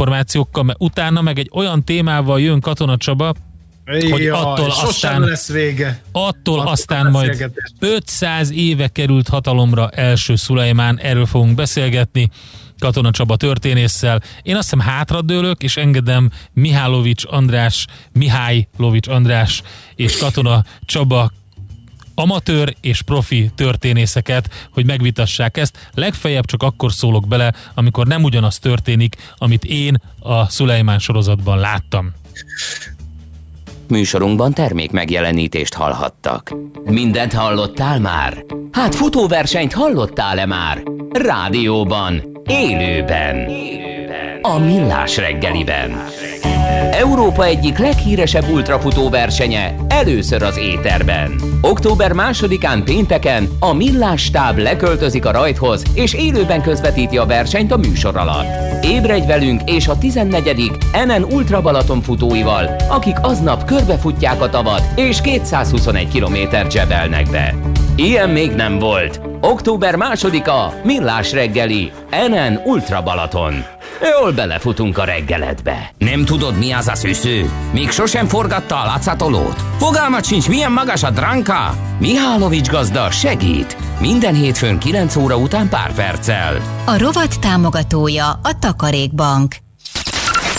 információkkal, mert utána meg egy olyan témával jön Katona Csaba, hogy attól aztán majd 500 éve került hatalomra első Szulejmán, erről fogunk beszélgetni Katona Csaba történésszel. Én azt hiszem hátradőlök, és engedem Mihálovics András és Katona Csaba amatőr és profi történészeket, hogy megvitassák ezt. Legfeljebb csak akkor szólok bele, amikor nem ugyanaz történik, amit én a Szulejmán sorozatban láttam. Műsorunkban termék megjelenítést hallhattak. Mindent hallottál már? Hát futóversenyt hallottál-e már? Rádióban, élőben, a Millás reggeliben. Európa egyik leghíresebb ultrafutóversenye először az éterben. Október 2-án pénteken a Millás stáb leköltözik a rajthoz, és élőben közvetíti a versenyt a műsor alatt. Ébredj velünk és a 14. NN Ultra Balaton futóival, akik aznap körbefutják a tavat és 221 kilométert zsebelnek be. Ilyen még nem volt. Október 2-a Millás reggeli NN Ultra Balaton. Jól belefutunk a reggeledbe. Nem tudod, mi az a szűző? Még sosem forgatta a látszatolót? Fogalmat sincs, milyen magas a dránka? Mihálovics gazda segít. Minden hétfőn 9 óra után pár perccel. A rovat támogatója a Takarékbank.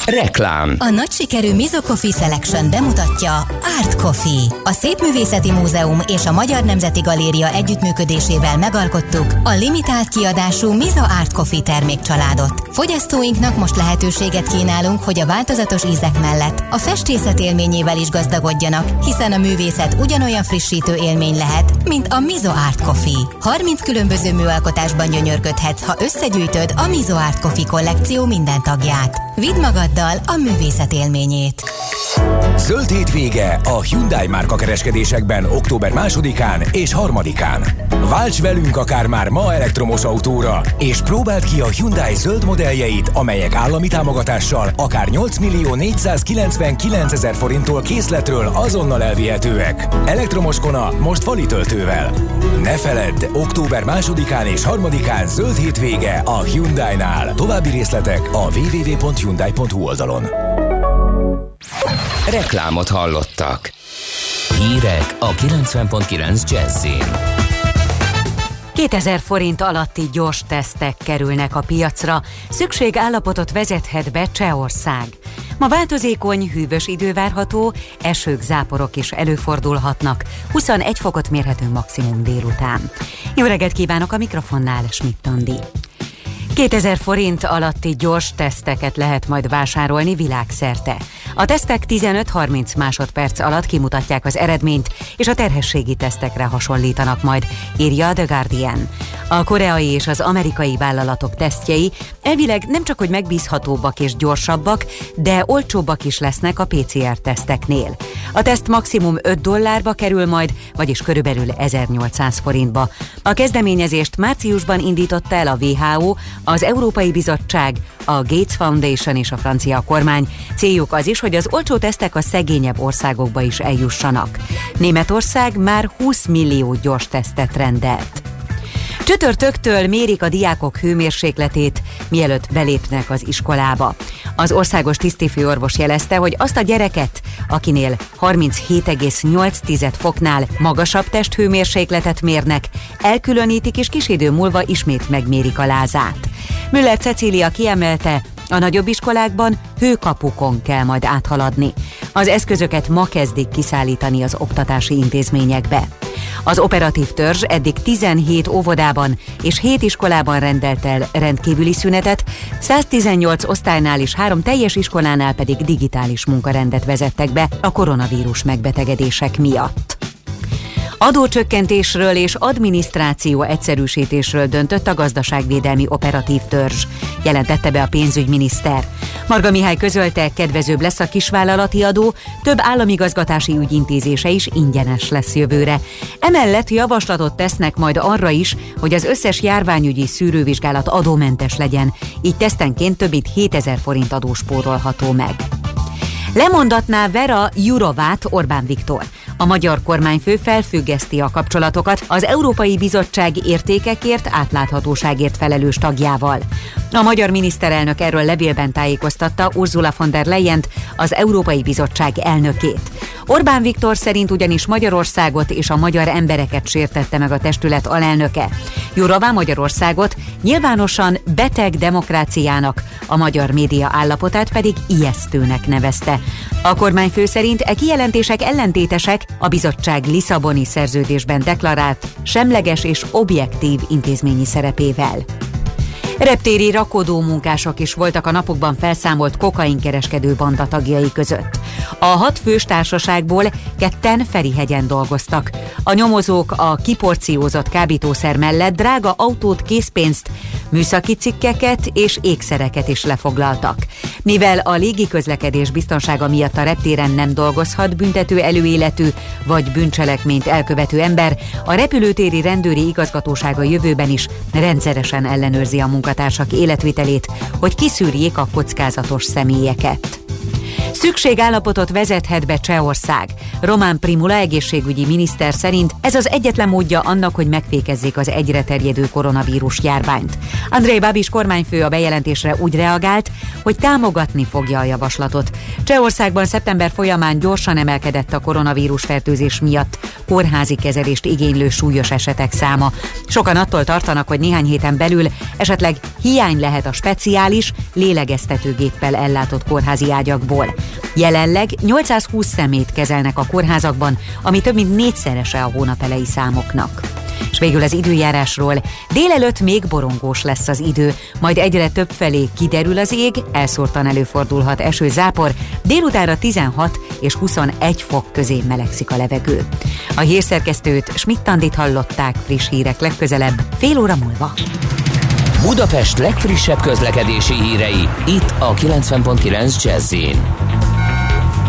Reklám. A nagy sikerű Mizo Coffee Selection bemutatja Art Coffee. A Szépművészeti Múzeum és a Magyar Nemzeti Galéria együttműködésével megalkottuk a limitált kiadású Mizo Art Coffee termékcsaládot. Fogyasztóinknak most lehetőséget kínálunk, hogy a változatos ízek mellett a festészet élményével is gazdagodjanak, hiszen a művészet ugyanolyan frissítő élmény lehet, mint a Mizo Art Coffee. 30 különböző műalkotásban gyönyörködhetsz, ha összegyűjtöd a Mizo Art Coffee kollekció minden tagját. Vidd magad a művészet élményét. Zöld hétvége a Hyundai márka kereskedésekben október 2-án és 3-án. Válts velünk akár már ma elektromos autóra, és próbáld ki a Hyundai zöld modelljeit, amelyek állami támogatással akár 8.499.000 forinttól készletről azonnal elvihetőek. Elektromos Kona most fali töltővel. Ne feledd, október 2-án és 3-án zöld hétvége a Hyundai-nál. További részletek a www.hyundai.hu oldalon. Reklámot hallottak. Hírek a 90.9 Jazz-in. 2000 forint alatti gyors tesztek kerülnek a piacra, szükségállapotot vezethet be Csehország. Ma változékony, hűvös idő várható, esők, záporok is előfordulhatnak. 21 fokot mérhető maximum délután. Jó reggelt kívánok, a mikrofonnál Schmitt Andi. 2000 forint alatti gyors teszteket lehet majd vásárolni világszerte. A tesztek 15-30 másodperc alatt kimutatják az eredményt, és a terhességi tesztekre hasonlítanak majd, írja a The Guardian. A koreai és az amerikai vállalatok tesztjei elvileg nem csak hogy megbízhatóbbak és gyorsabbak, de olcsóbbak is lesznek a PCR-teszteknél. A teszt maximum $5 kerül majd, vagyis körülbelül 1800 forintba. A kezdeményezést márciusban indította el a WHO, az Európai Bizottság, a Gates Foundation és a francia kormány. Céljuk az is, hogy az olcsó tesztek a szegényebb országokba is eljussanak. Németország már 20 millió gyors tesztet rendelt. Csütörtöktől mérik a diákok hőmérsékletét, mielőtt belépnek az iskolába. Az országos tisztifőorvos jelezte, hogy azt a gyereket, akinél 37,8 foknál magasabb testhőmérsékletet mérnek, elkülönítik, és kis idő múlva ismét megmérik a lázát. Müller Cecília kiemelte, a nagyobb iskolákban hőkapukon kell majd áthaladni. Az eszközöket ma kezdik kiszállítani az oktatási intézményekbe. Az operatív törzs eddig 17 óvodában és 7 iskolában rendelt el rendkívüli szünetet, 118 osztálynál és 3 teljes iskolánál pedig digitális munkarendet vezettek be a koronavírus megbetegedések miatt. Adócsökkentésről és adminisztráció egyszerűsítésről döntött a gazdaságvédelmi operatív törzs, jelentette be a pénzügyminiszter. Marga Mihály közölte, kedvezőbb lesz a kisvállalati adó, több államigazgatási ügyintézése is ingyenes lesz jövőre. Emellett javaslatot tesznek majd arra is, hogy az összes járványügyi szűrővizsgálat adómentes legyen, így tesztenként több mint 7000 forint adó spórolható meg. Lemondatná Vera Jourovát Orbán Viktor. A magyar kormányfő felfüggeszti a kapcsolatokat az Európai Bizottság értékekért, átláthatóságért felelős tagjával. A magyar miniszterelnök erről levélben tájékoztatta Ursula von der Leyent, az Európai Bizottság elnökét. Orbán Viktor szerint ugyanis Magyarországot és a magyar embereket sértette meg a testület alelnöke. Jourová Magyarországot nyilvánosan beteg demokráciának, a magyar média állapotát pedig ijesztőnek nevezte. A kormányfő szerint e kijelentések ellentétesek a bizottság Lisszaboni szerződésben deklarált semleges és objektív intézményi szerepével. Reptéri rakodó munkások is voltak a napokban felszámolt kokainkereskedő banda tagjai között. A 6 fős társaságból 2-en Ferihegyen dolgoztak. A nyomozók a kiporciózott kábítószer mellett drága autót, készpénzt, műszaki cikkeket és ékszereket is lefoglaltak. Mivel a légiközlekedés biztonsága miatt a reptéren nem dolgozhat büntető előéletű vagy bűncselekményt elkövető ember, a repülőtéri rendőri igazgatósága jövőben is rendszeresen ellenőrzi a munkatársak életvitelét, hogy kiszűrjék a kockázatos személyeket. Szükségállapotot vezethet be Csehország. Roman Primula egészségügyi miniszter szerint ez az egyetlen módja annak, hogy megfékezzék az egyre terjedő koronavírus járványt. Andrej Babiš kormányfő a bejelentésre úgy reagált, hogy támogatni fogja a javaslatot. Csehországban szeptember folyamán gyorsan emelkedett a koronavírus fertőzés miatt kórházi kezelést igénylő súlyos esetek száma. Sokan attól tartanak, hogy néhány héten belül esetleg hiány lehet a speciális, lélegeztetőgéppel ellátott kórházi ágyakból. Jelenleg 820 szemét kezelnek a kórházakban, ami több mint 4-szerese a hónap elejé számoknak. És végül az időjárásról. Délelőtt még borongós lesz az idő, majd egyre több felé kiderül az ég, elszórtan előfordulhat eső, zápor, délutánra 16 és 21 fok közé melegszik a levegő. A hírszerkesztőt, Schmitt Andit hallották, friss hírek legközelebb, fél óra múlva. Budapest legfrissebb közlekedési hírei, itt a 90.9 Jazz-in.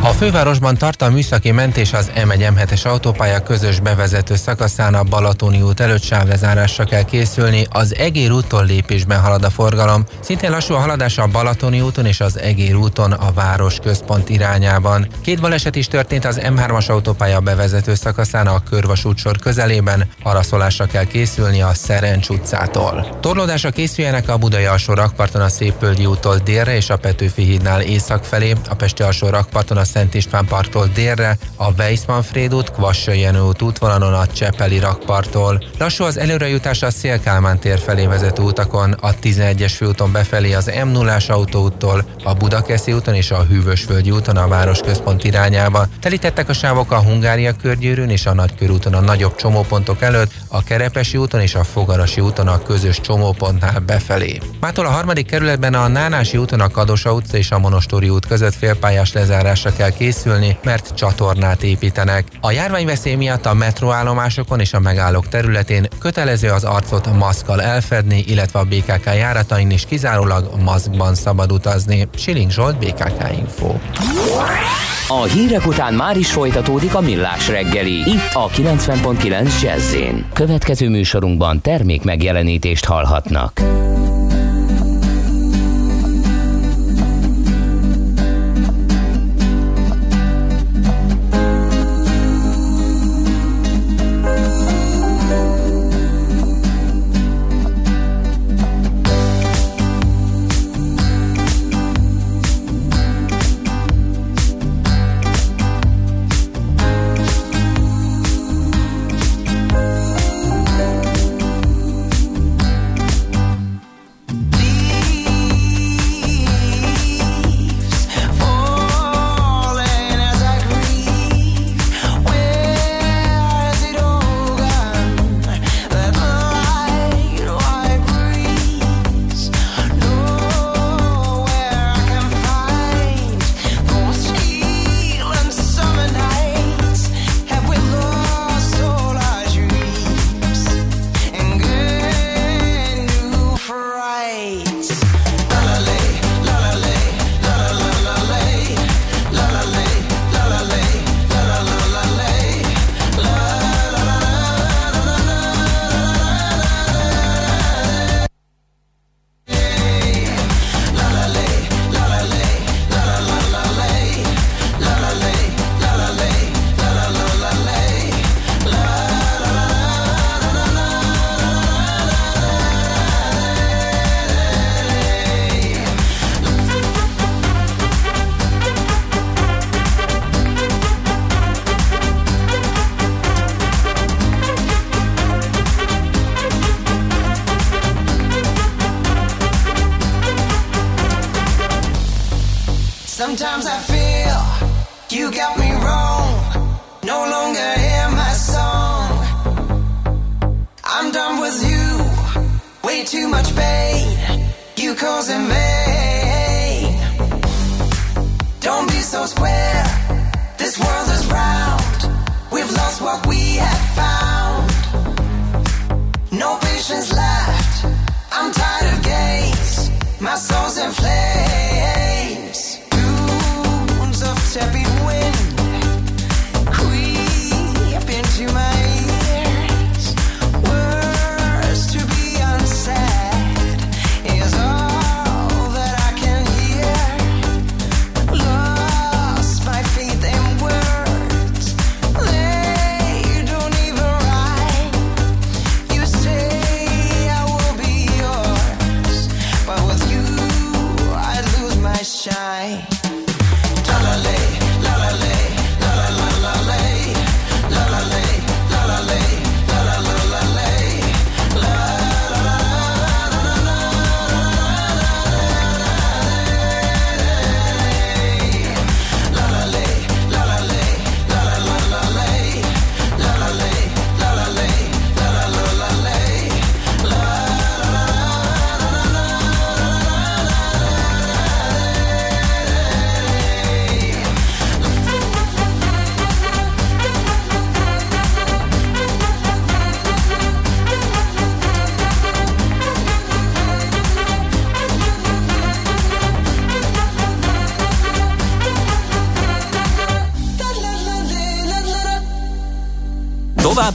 A fővárosban tart a műszaki mentés az M1-M7-es autópálya közös bevezető szakaszán, a Balatoni út előtt sávlezárásra kell készülni, az Egér úton lépésben halad a forgalom. Szintén lassú a haladás a Balatoni úton és az Egér úton a városközpont irányában. 2 baleset is történt az M3-as autópálya bevezető szakaszán, a Körvasútsor közelében, araszolásra kell készülni a Szerencs utcától. Torlódásra készüljenek a budai alsó rakparton a Szépvölgyi úttól délre és a Petőfi hídnál észak felé, a pesti alsó rakparton a Szent István parttól délre, a Weiss-Manfréd út, Kvassai-Jenő út útvonalon a Csepeli rakparttól. Lassú az előrejutás a Széll-Kálmán tér felé vezető utakon, a 11-es főúton befelé az M0-as autóúttól, a Budakeszi úton és a Hűvösvölgyi úton a városközpont irányába. Telítettek a sávok a Hungária körgyűrűn és a Nagykörúton a nagyobb csomópontok előtt, a Kerepesi úton és a Fogarasi úton a közös csomópontnál befelé. Mától a 3. kerületben a Nánási úton a Kadosa utca és a Monostori út között félpályás lezárásra kell készülni, mert csatornát építenek. A járványveszély miatt a metróállomásokon és a megállók területén kötelező az arcot maszkkal elfedni, illetve a BKK járatain is kizárólag maszkban szabad utazni. Siling Zsolt, BKK Info. A hírek után már is folytatódik a Millás reggeli, itt a 90.9 Jazz-én. Következő műsorunkban termék megjelenítést hallhatnak. Sometimes I feel you got me wrong. No longer hear my song. I'm done with you. Way too much pain. You causing pain. Don't be so square. This world is round. We've lost what we have found. No patience left. I'm tired of games. My soul's in flames. Dunes of tepid wind creep into my ears. Words to be unsaid is all that I can hear. Lost my faith in words. They don't even rhyme. You say I will be yours, but with you I'd lose my shine. Tovább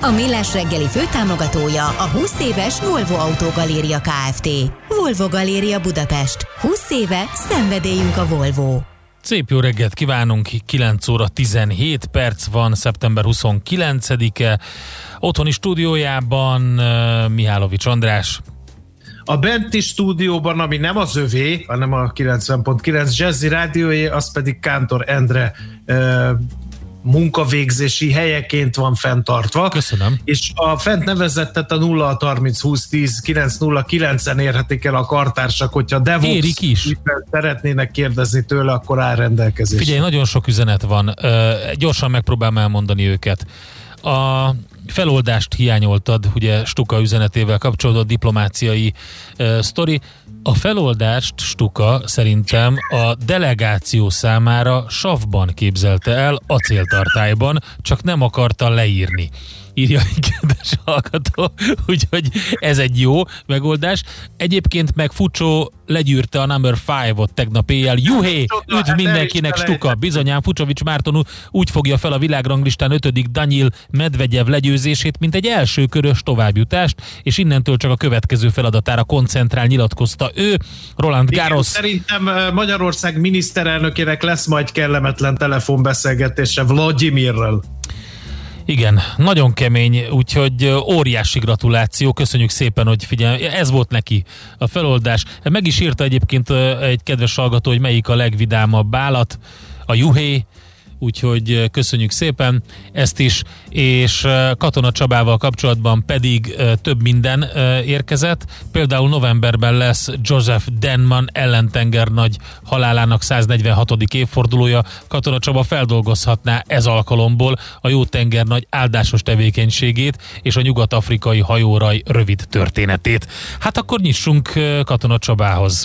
A Millás reggeli főtámogatója a 20 éves Volvo Autógaléria Kft. Volvo Galéria Budapest. 20 éve szenvedélyünk a Volvo. Szép jó reggelt kívánunk, 9 óra 17 perc van, szeptember 29-e. Otthoni stúdiójában Mihálovics András. A benti stúdióban, ami nem az övé, hanem a 90.9 Jazzy Rádiójé, az pedig Kántor Endre munkavégzési helyeként van fenntartva. Köszönöm. És a fent nevezettet a 0630 20 10 909-en érhetik el a kartársak, hogyha DevOps szeretnének kérdezni tőle, akkor áll rendelkezésre. Figyelj, nagyon sok üzenet van. Gyorsan megpróbálom elmondani őket. A feloldást hiányoltad, ugye Stuka üzenetével kapcsolatban a diplomáciai sztori. A feloldást Stuka szerintem a delegáció számára savban képzelte el, acéltartályban, csak nem akarta leírni. Írja egy kedves hallgató, úgyhogy ez egy jó megoldás. Egyébként meg Fucsó legyűrte a number 5-ot tegnap éjjel. Juhé, üdv mindenkinek Stuka! Bizonyám Fucsovics Márton úgy fogja fel a világranglistán 5. Daniil Medvegyev legyőzését, mint egy elsőkörös továbbjutást, és innentől csak a következő feladatára koncentrál, nyilatkozta ő. Roland Garros. Szerintem Magyarország miniszterelnökének lesz majd kellemetlen telefonbeszélgetése Vladimirrel. Igen, nagyon kemény, úgyhogy óriási gratuláció, köszönjük szépen, hogy figyelj, ez volt neki a feloldás. Meg is írta egyébként egy kedves hallgató, hogy melyik a legvidámabb állat, a juhé, úgyhogy köszönjük szépen ezt is, és Katona Csabával kapcsolatban pedig több minden érkezett, például novemberben lesz Joseph Denman ellentengernagy halálának 146. évfordulója. Katona Csaba feldolgozhatná ez alkalomból a jó tengernagy áldásos tevékenységét és a nyugat-afrikai hajóraj rövid történetét. Hát akkor nyissunk Katona Csabához.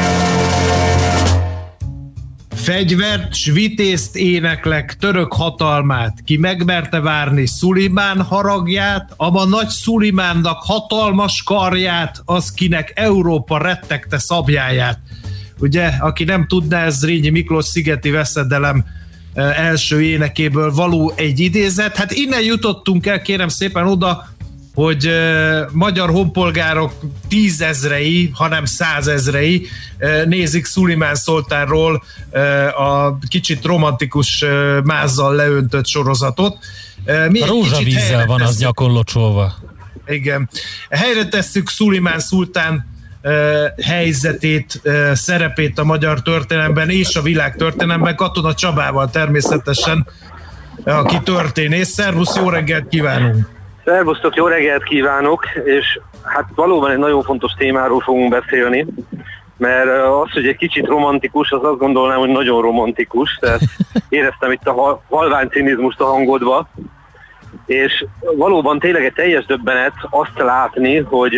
Fegyvert, s vitézt éneklek török hatalmát, ki megmerte várni Szulejmán haragját, ama nagy Szulejmánnak hatalmas karját, az kinek Európa rettegte szabjáját. Ugye, aki nem tudná, ez Rényi Miklós Szigeti Veszedelem első énekéből való egy idézet. Hát innen jutottunk el, kérem szépen, oda, hogy magyar honpolgárok tízezrei, hanem százezrei nézik Szulejmán Szoltánról a kicsit romantikus mázzal leöntött sorozatot. A rózsavízzel van az gyakorlocsolva. Igen. Helyre tesszük Szulejmán szultán helyzetét, szerepét a magyar történelemben és a világ történelemben, Katona Csabával természetesen, aki történész. Szervusz, jó reggelt kívánunk! Szervusztok, jó reggelt kívánok! És hát valóban egy nagyon fontos témáról fogunk beszélni, mert az, hogy egy kicsit romantikus, az azt gondolnám, hogy nagyon romantikus. Tehát éreztem itt a halvány cinizmust a hangodba, és valóban tényleg egy teljes döbbenet azt látni, hogy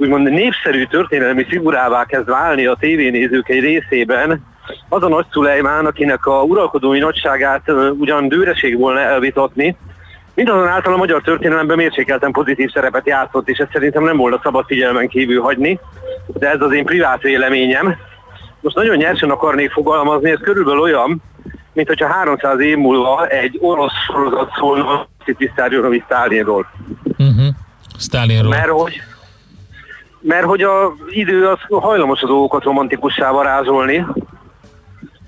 úgymond népszerű történelmi figurává kezd válni a tévénézők egy részében az a nagy Szulejmán, akinek a uralkodói nagyságát ugyan dőreség volna elvitatni, mindazonáltal a magyar történelemben mérsékelten pozitív szerepet játszott, és ezt szerintem nem volna szabad figyelmen kívül hagyni, de ez az én privát véleményem. Most nagyon nyersen akarnék fogalmazni, ez körülbelül olyan, mint hogyha 300 év múlva egy orosz sorozat szólna Tisztárjonovi Sztálinról. Sztálinról. Mert hogy az idő az hajlamos az dolgokat romantikussá varázsolni,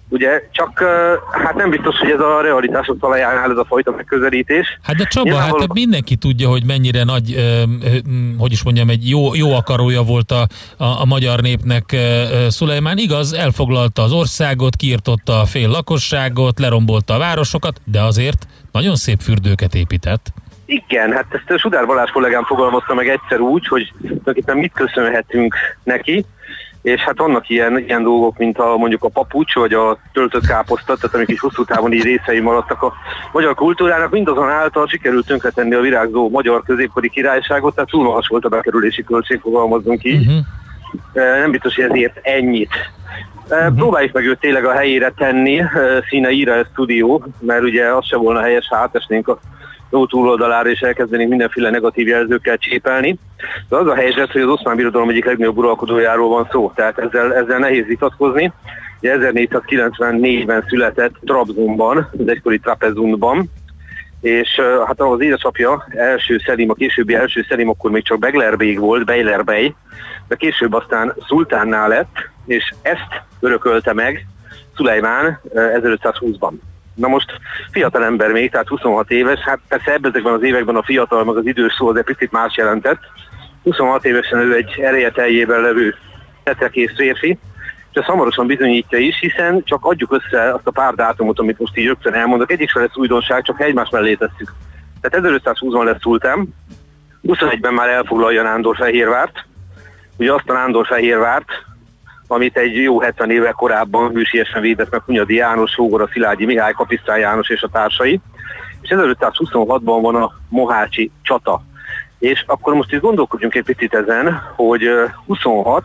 ugye, csak hát nem biztos, hogy ez a realitások talaján áll ez a fajta megközelítés. Hát de Csaba, nyilvánvaló... hát mindenki tudja, hogy mennyire nagy, hogy is mondjam, egy jó akarója volt a magyar népnek Szulejmán. Igaz, elfoglalta az országot, kiirtotta a fél lakosságot, lerombolta a városokat, de azért nagyon szép fürdőket épített. Igen, hát ezt a Sudár Balázs kollégám fogalmazta meg egyszer úgy, hogy tulajdonképpen mit köszönhetünk neki, és hát vannak ilyen dolgok, mint mondjuk a papucs, vagy a töltött káposzta, tehát amik is hosszú távon így részei maradtak a magyar kultúrának, mindazonáltal sikerült tönkretenni a virágzó magyar középkori királyságot, tehát túl magas volt a bekerülési költség, fogalmazzunk így. Nem biztos, hogy ezért ennyit. Próbáljuk meg őt tényleg a helyére tenni, színe íra ez stúdió, mert ugye az se volna helyes, ha átesnénk a jó túloldalára, és elkezdenénk mindenféle negatív jelzőkkel csépelni. De az a helyzet, hogy az Oszmán Birodalom egyik legnagyobb uralkodójáról van szó, tehát ezzel nehéz vitatkozni. 1494-ben született Trabzonban, az egykori Trapezundban, és hát az édesapja későbbi első Szelim akkor még csak Beglerbég volt, Beylerbey, de később aztán szultánnál lett, és ezt örökölte meg Szulejmán 1520-ban. Na most fiatal ember még, tehát 26 éves, hát persze ezekben az években a fiatal, meg az idős szó az egy picit más jelentett. 26 évesen ő egy ereje teljében levő tetrekész férfi, és ezt hamarosan bizonyítja is, hiszen csak adjuk össze azt a pár dátumot, amit most így rögtön elmondok, egyik sem lesz újdonság, csak egymás mellé tesszük. Tehát 1520-ban lesz szultán, 21-ben már elfoglalja Nándor Fehérvárt, ugye azt a Nándor Fehérvárt, amit egy jó 70 évvel korábban hűségesen védett meg Hunyadi János, sógora Szilágyi Mihály, Kapisztán János és a társai. És 1526-ban van a Mohácsi csata. És akkor most is gondolkodjunk egy picit ezen, hogy 26,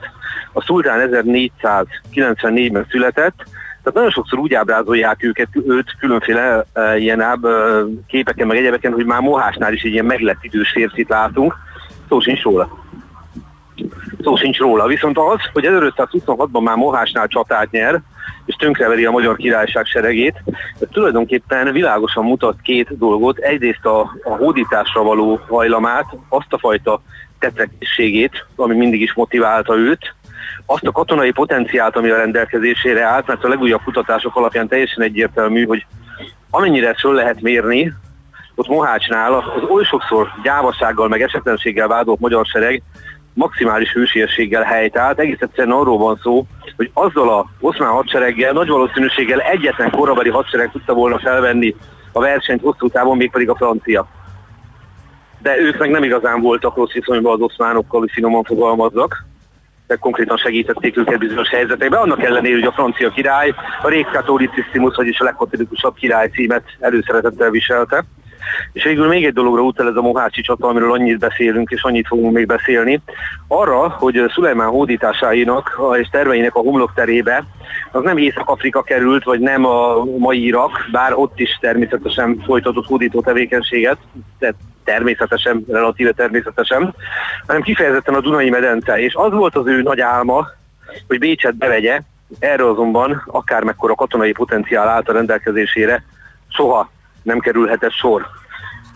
a szultán 1494-ben született, tehát nagyon sokszor úgy ábrázolják őt különféle ilyen képeken, meg egyebeken, hogy már Mohásnál is egy ilyen meglett idős férfit látunk. Szó sincs róla. Viszont az, hogy 1526-ban már Mohásnál csatát nyer, és tönkreveri a magyar királyság seregét, de tulajdonképpen világosan mutat két dolgot. Egyrészt a hódításra való hajlamát, azt a fajta tettekségét, ami mindig is motiválta őt, azt a katonai potenciált, ami a rendelkezésére állt, mert a legújabb kutatások alapján teljesen egyértelmű, hogy amennyire ezt föl lehet mérni, ott Mohácsnál az oly sokszor gyávasággal, meg esetlenséggel vádolt magyar sereg maximális hősiességgel helytált. Egész egyszerűen arról van szó, hogy azzal az oszmán hadsereggel nagy valószínűséggel egyetlen korabeli hadsereg tudta volna felvenni a versenyt hosszú távon, mégpedig a francia. De ők meg nem igazán voltak rossz viszonyban az oszmánokkal, hogy finoman fogalmazzak, de konkrétan segítették őket bizonyos helyzetekben. Annak ellenére, hogy a francia király a Rex Catholicissimus, vagyis a legkatolikusabb király címet előszeretettel viselte. És végül még egy dologra utal ez a Mohácsi csata, amiről annyit beszélünk, és annyit fogunk még beszélni. Arra, hogy Szulejmán hódításáinak és terveinek a homlokterébe az nem Észak-Afrika került, vagy nem a mai Irak, bár ott is természetesen folytatott hódító tevékenységet, tehát relatíve természetesen, hanem kifejezetten a Dunai medence. És az volt az ő nagy álma, hogy Bécset bevegye, erre azonban akármekkora katonai potenciál állt a rendelkezésére, soha nem kerülhetett sor.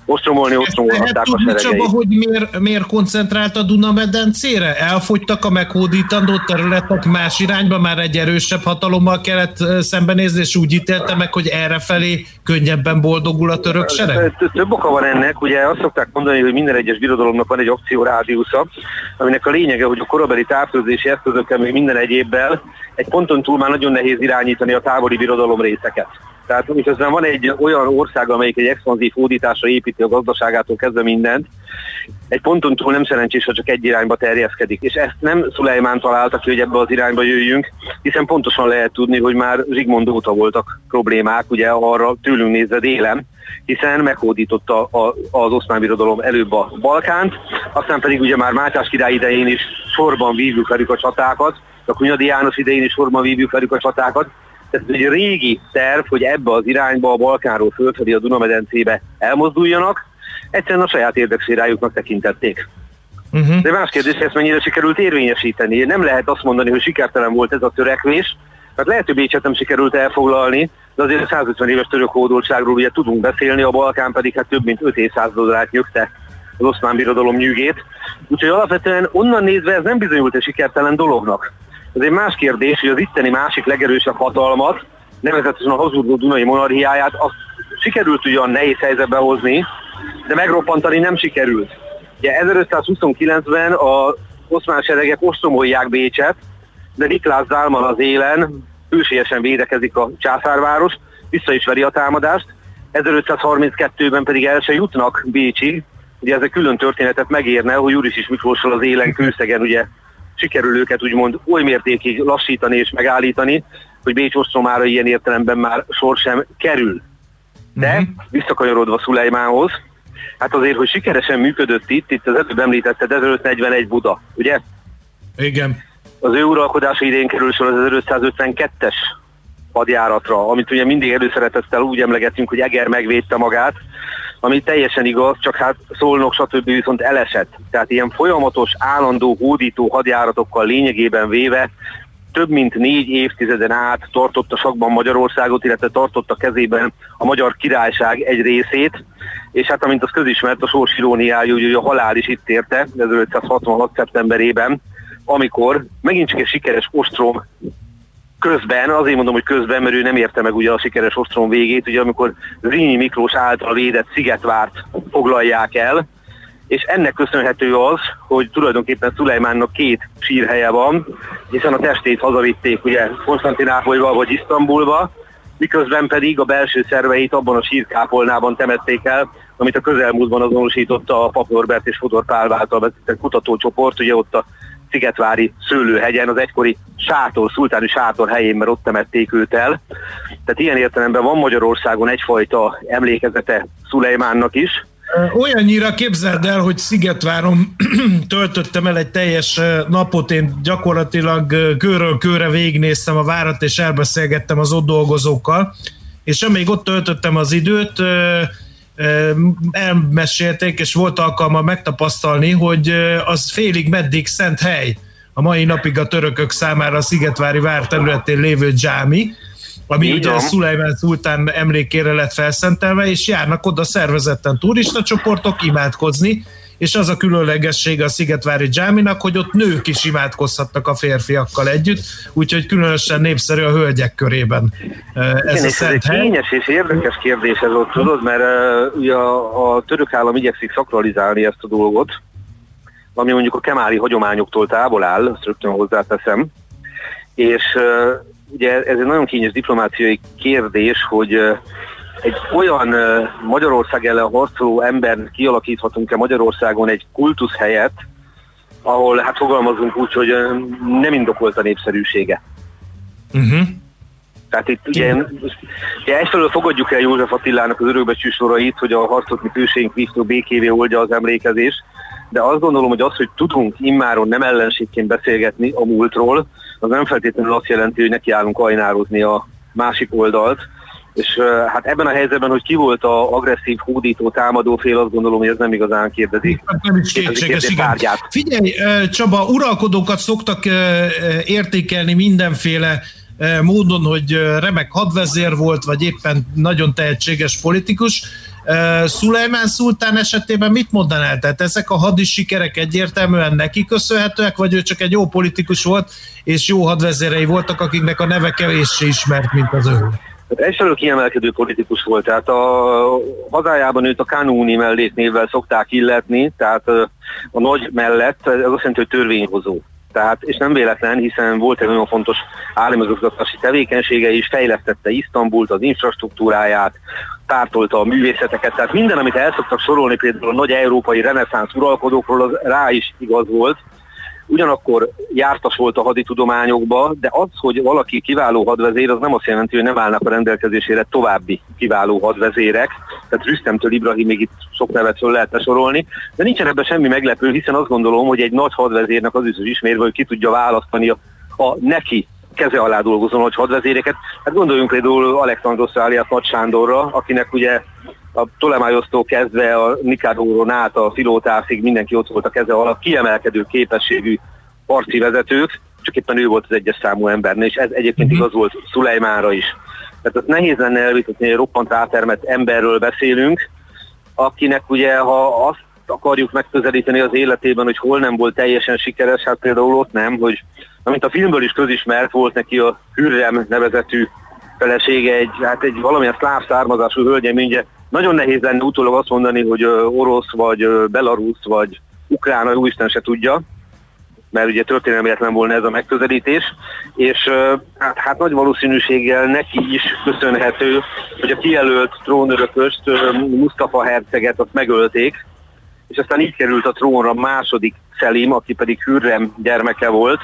Ostromolhatták a seregeit. Csaba, hogy miért koncentrált a Duna-medencére? Elfogytak a meghódítandó területek, más irányba már egy erősebb hatalommal kellett szembenézni, és úgy ítélte meg, hogy errefelé könnyebben boldogul a török sereg? Több oka van ennek, ugye azt szokták mondani, hogy minden egyes birodalomnak van egy akciórádiusza, aminek a lényege, hogy a korabeli távközlési eszközökkel, még minden egyébbel egy ponton túl már nagyon nehéz irányítani a távoli birodalom részeket. Tehát miközben van egy olyan ország, amelyik egy expanzív hódításra építi a gazdaságától kezdve mindent, egy ponton túl nem szerencsés, ha csak egy irányba terjeszkedik. És ezt nem Szulejmán találta ki, hogy ebbe az irányba jöjjünk, hiszen pontosan lehet tudni, hogy már Zsigmond óta voltak problémák, ugye arra tőlünk nézve délen, hiszen meghódította az Oszmán Birodalom előbb a Balkánt, aztán pedig ugye már Mátyás király idején is sorban vívjuk velük a csatákat, a Hunyadi János idején is sorban vívjuk velük a csatákat. Tehát egy régi terv, hogy ebbe az irányba a Balkánról fölfelé a Duna-medencébe elmozduljanak, egyszerűen a saját érdekszférájuknak tekintették. Uh-huh. De más kérdés, ezt mennyire sikerült érvényesíteni. Nem lehet azt mondani, hogy sikertelen volt ez a törekvés, mert lehet, hogy Bécset nem sikerült elfoglalni, de azért a 150 éves török hódoltságról ugye tudunk beszélni, a Balkán pedig hát több mint 5 évszázadra át nyögte az Oszmán Birodalom nyűgét. Úgyhogy alapvetően onnan nézve ez nem bizonyult egy sikertelen dolognak. Ez egy más kérdés, hogy az itteni másik legerősebb hatalmat, nevezetesen a hazudó Dunai monarchiáját, azt sikerült ugyan nehéz helyzetbe hozni, de megroppantani nem sikerült. Ugye 1529-ben az oszmán seregek ostromolják Bécset, de Niklás Zálman az élen hősiesen védekezik a császárváros, vissza is veri a támadást, 1532-ben pedig el se jutnak Bécsig, ugye ez egy külön történetet megérne, hogy Juris Miklóssal az élen kőszegen ugye sikerül őket úgymond oly mértékig lassítani és megállítani, hogy Bécs ostromára ilyen értelemben már sor sem kerül. De visszakanyarodva Szulejmánhoz, hát azért, hogy sikeresen működött itt az előbb említetted, 1541 Buda, ugye? Igen. Az ő uralkodása idén kerül sor az 1552-es hadjáratra, amit ugye mindig előszeretettel úgy emlegetünk, hogy Eger megvédte magát, ami teljesen igaz, csak hát Szolnok stb. Viszont elesett. Tehát ilyen folyamatos, állandó, hódító hadjáratokkal lényegében véve több mint 4 évtizeden át tartotta sakban Magyarországot, illetve tartotta kezében a magyar királyság egy részét, és hát amint az közismert, a sors iróniája, hogy a halál is itt érte, 1566. szeptemberében, amikor megint csak egy sikeres ostrom közben, azért mondom, hogy közben, mert ő nem érte meg ugye a sikeres ostrom végét, ugye amikor Rényi Miklós által védett Szigetvárt foglalják el, és ennek köszönhető az, hogy tulajdonképpen Szulejmánnak két sírhelye van, hiszen a testét hazavitték ugye Konstantinápolyba vagy Isztambulba, miközben pedig a belső szerveit abban a sírkápolnában temették el, amit a közelmúltban azonosította a Pap Norbert és Fodor Pál által vezetett kutatócsoport, ugye ott a Szigetvári szőlőhegyen, az egykori sátor, szultáni sátor helyén, mert ott temették őt el. Tehát ilyen értelemben van Magyarországon egyfajta emlékezete Szulejmánnak is. Olyannyira képzeld el, hogy Szigetváron töltöttem el egy teljes napot, én gyakorlatilag kőről kőre végignéztem a várat, és elbeszélgettem az ott dolgozókkal, és amíg ott töltöttem az időt, elmesélték, és volt alkalma megtapasztalni, hogy az félig meddig szent hely a mai napig a törökök számára a Szigetvári vár területén lévő dzsámi, ami igen, ugye Szulejmán szultán emlékére lett felszentelve, és járnak oda szervezetten turista csoportok imádkozni, és az a különlegessége a Szigetvári dzsáminak, hogy ott nők is imádkozhatnak a férfiakkal együtt, úgyhogy különösen népszerű a hölgyek körében ez igen, a szent hely. Ez egy kényes és érdekes kérdés ez ott, tudod, mert ugye a török állam igyekszik szakralizálni ezt a dolgot, ami mondjuk a kemári hagyományoktól távol áll, ezt rögtön hozzáteszem, és ugye ez egy nagyon kényes diplomáciai kérdés, hogy egy olyan Magyarország ellen harcoló embert kialakíthatunk-e Magyarországon egy kultusz helyett, ahol hát fogalmazunk úgy, hogy nem indokolt a népszerűsége. Uh-huh. Tehát itt ugye egyfelől fogadjuk el József Attilának az örökbecsű sorait, hogy a harcot mi hőseink vívtó békévé oldja az emlékezés, de azt gondolom, hogy az, hogy tudunk immáron nem ellenségként beszélgetni a múltról, az nem feltétlenül azt jelenti, hogy nekiállunk ajnározni a másik oldalt, És hát ebben a helyzetben, hogy ki volt az agresszív, hódító, támadó fél, azt gondolom, hogy ez nem igazán kérdezik. Hát nem is kétséges, igen. Figyelj, Csaba, uralkodókat szoktak értékelni mindenféle módon, hogy remek hadvezér volt, vagy éppen nagyon tehetséges politikus. Szulejmán szultán esetében mit mondanál? Tehát ezek a hadi sikerek egyértelműen neki köszönhetőek, vagy ő csak egy jó politikus volt, és jó hadvezérei voltak, akiknek a neve kevéssé ismert, mint az ő? Egyszerűen kiemelkedő politikus volt, tehát a hazájában őt a kanúni melléknévvel szokták illetni, tehát a nagy mellett, ez azt jelenti, hogy törvényhozó. Tehát, és nem véletlen, hiszen volt egy nagyon fontos államigazgatási tevékenysége is, fejlesztette Isztambult, az infrastruktúráját, tártolta a művészeteket, tehát minden, amit el szoktak sorolni például a nagy európai reneszánsz uralkodókról, az rá is igaz volt. Ugyanakkor jártas volt a haditudományokba, de az, hogy valaki kiváló hadvezér, az nem azt jelenti, hogy nem állnak a rendelkezésére további kiváló hadvezérek. Tehát Rüstemtől Ibrahim, még itt sok nevet föl lehetne sorolni. De nincsen ebben semmi meglepő, hiszen azt gondolom, hogy egy nagy hadvezérnek az is ismérve, hogy ki tudja választani a neki keze alá dolgozó nagy hadvezéreket. Hát gondoljunk például Alexandros Száliás Nagy Sándorra, akinek ugye a Ptolemaiosztól kezdve a Nikádóron át a Filótászig mindenki ott volt a keze alatt, kiemelkedő képességű harci vezetők, csak éppen ő volt az egyes számú embernél, és ez egyébként igaz volt Szulejmánra is. Tehát ott nehéz lenne elvitatni, hogy roppant rátermett emberről beszélünk, akinek ugye, ha azt akarjuk megközelíteni az életében, hogy hol nem volt teljesen sikeres, hát például ott nem, hogy amint a filmből is közismert, volt neki a Hürrem nevezetű felesége, egy valamilyen szláv származású hölgye, mindjárt nagyon nehéz lenne utólag azt mondani, hogy orosz, vagy belarusz, vagy ukrán, jóisten se tudja, mert ugye történelmietlen volna ez a megközelítés, és hát nagy valószínűséggel neki is köszönhető, hogy a kijelölt trónörököst, Mustafa herceget, azt megölték, és aztán így került a trónra második Szelim, aki pedig Hürrem gyermeke volt,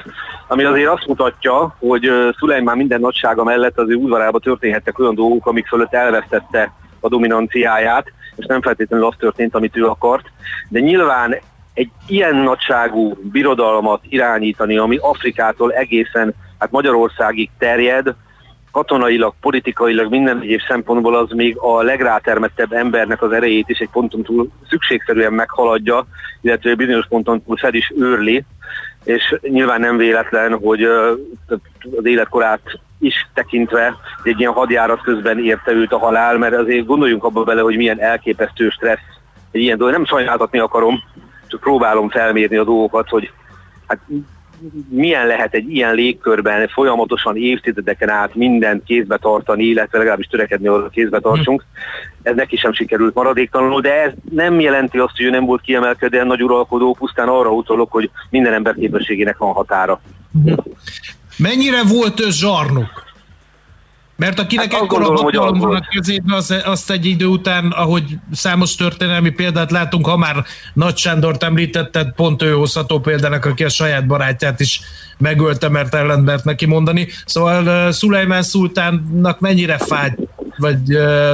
ami azért azt mutatja, hogy Szulejmán minden nagysága mellett az ő udvarában történhettek olyan dolgok, amik fölött elvesztette a dominanciáját, és nem feltétlenül az történt, amit ő akart. De nyilván egy ilyen nagyságú birodalmat irányítani, ami Afrikától egészen Magyarországig terjed, katonailag, politikailag, minden egyéb szempontból az még a legrátermettebb embernek az erejét is egy ponton túl szükségszerűen meghaladja, illetve bizonyos ponton túl fel is őrli, és nyilván nem véletlen, hogy az életkorát is tekintve egy ilyen hadjárat közben érte őt a halál, mert azért gondoljunk abba bele, hogy milyen elképesztő stressz egy ilyen dolog. Nem sajnáltatni akarom, csak próbálom felmérni a dolgokat, hogy hát milyen lehet egy ilyen légkörben folyamatosan évtizedeken át mindent kézbe tartani, illetve legalábbis törekedni, hogy kézbe tartsunk. Ez neki sem sikerült maradéktalanul, de ez nem jelenti azt, hogy ő nem volt kiemelkedően nagy uralkodó, pusztán arra utalok, hogy minden ember képességének van határa. Mennyire volt ő zsarnok? Mert akinek ekkor a hatalom van a kezében, azt egy idő után, ahogy számos történelmi példát látunk, ha már Nagy Sándort említetted, pont ő hozható példának, aki a saját barátját is megölte, mert ellentmert neki mondani. Szóval Szulejmán szultánnak mennyire fájt, vagy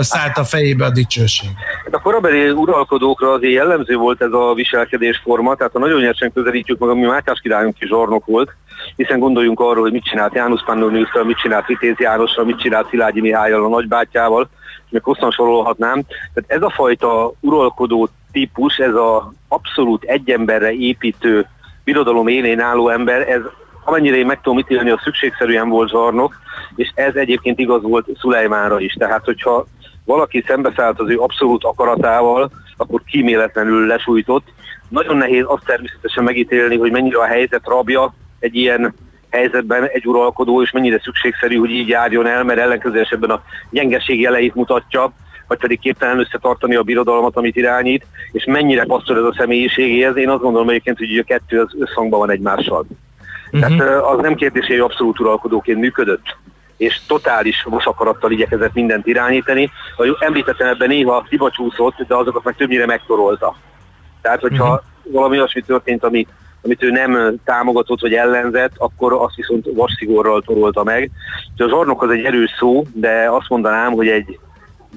szállt a fejébe a dicsőség? A korabeli uralkodókra azért jellemző volt ez a viselkedésforma, tehát ha nagyon nyersen közelítjük meg, ami Mátyás királyunk is zsarnok volt, hiszen gondoljunk arra, hogy mit csinált János Pannoniusszal, mit csinált Vitéz Jánossal, mit csinált Szilágyi Mihályal, a nagybátyjával, és még hosszan sorolhatnám. Tehát ez a fajta uralkodó típus, ez az abszolút egy emberre építő, birodalom élén álló ember, ez amennyire én meg tudom ítélni, az szükségszerűen volt zsarnok, és ez egyébként igaz volt Szulejmánra is. Tehát, hogyha valaki szembeszállt az ő abszolút akaratával, akkor kíméletlenül lesújtott. Nagyon nehéz azt természetesen megítélni, hogy mennyire a helyzet rabja egy ilyen helyzetben egy uralkodó, és mennyire szükségszerű, hogy így járjon el, mert ellenkezően a gyengeség jeleit mutatja, vagy pedig képtelen összetartani a birodalmat, amit irányít, és mennyire passzol ez a személyiségéhez. Én azt gondolom egyébként, hogy a kettő az összhangban van egymással. Tehát az nem kérdés, hogy abszolút uralkodóként működött, és totális vasakarattal igyekezett mindent irányítani. Említettem, ebben néha hibacsúszott, de azokat meg többnyire megtorolta. Tehát, hogyha valami olyasmi történt, amit ő nem támogatott vagy ellenzett, akkor azt viszont vasszigorral torolta meg. A zsarnok az egy erős szó, de azt mondanám, hogy egy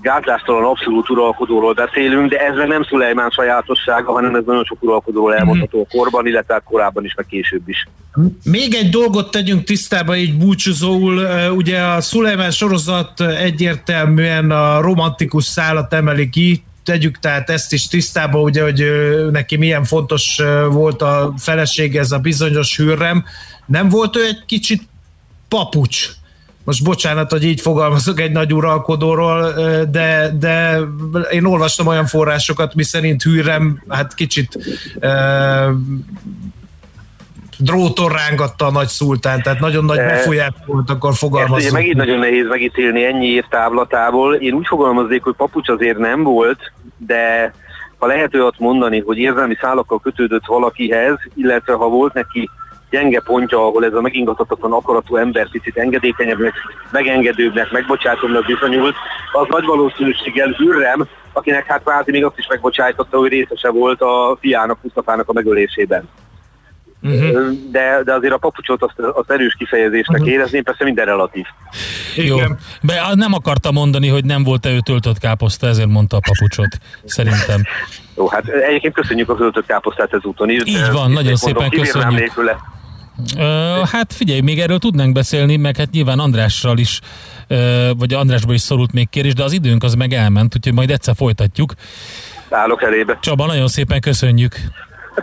gátlástalan abszolút uralkodóról beszélünk, de ez meg nem Szulejmán sajátossága, hanem ez nagyon sok uralkodóról elmondható a korban, illetve korábban is, meg később is. Még egy dolgot tegyünk tisztába így búcsúzóul, ugye a Szulejmán sorozat egyértelműen a romantikus szálat emeli ki, tegyük tehát ezt is tisztába, ugye, hogy neki milyen fontos volt a felesége, ez a bizonyos Hürrem. Nem volt ő egy kicsit papucs? Most bocsánat, hogy így fogalmazok egy nagy uralkodóról, de én olvastam olyan forrásokat, miszerint Hürrem hát kicsit dróton rángatta a nagy szultán, tehát nagyon nagy befolyása volt, akkor fogalmazunk. Ezt ugye megint nagyon nehéz megítélni ennyi év távlatából. Én úgy fogalmaznék, hogy papucs azért nem volt, de ha lehető azt mondani, hogy érzelmi szálakkal kötődött valakihez, illetve ha volt neki gyenge pontja, ahol ez a megingathatatlan akaratú ember picit engedékenyebbnek, megengedőbbnek, megbocsátóbbnak bizonyult, az nagy valószínűséggel Hürrem, akinek hát kvázi még azt is megbocsájtotta, hogy részese volt a fiának, Musztafának a megölésében. Uh-huh. De azért a papucsot azt erős kifejezésnek érezném, persze minden relatív. Jó. Nem akarta mondani, hogy nem volt-e ő töltött káposzta, ezért mondta a papucsot, szerintem. Jó, hát egyébként köszönjük a töltött káposztát ezúton is. Így van, nagyon szépen köszönjük. Hát figyelj, még erről tudnánk beszélni, meg hát nyilván Andrással is, vagy Andrásba is szorult még kérés, de az időnk az meg elment, úgyhogy majd egyszer folytatjuk. Állok elébe. Csaba, nagyon szépen köszönjük.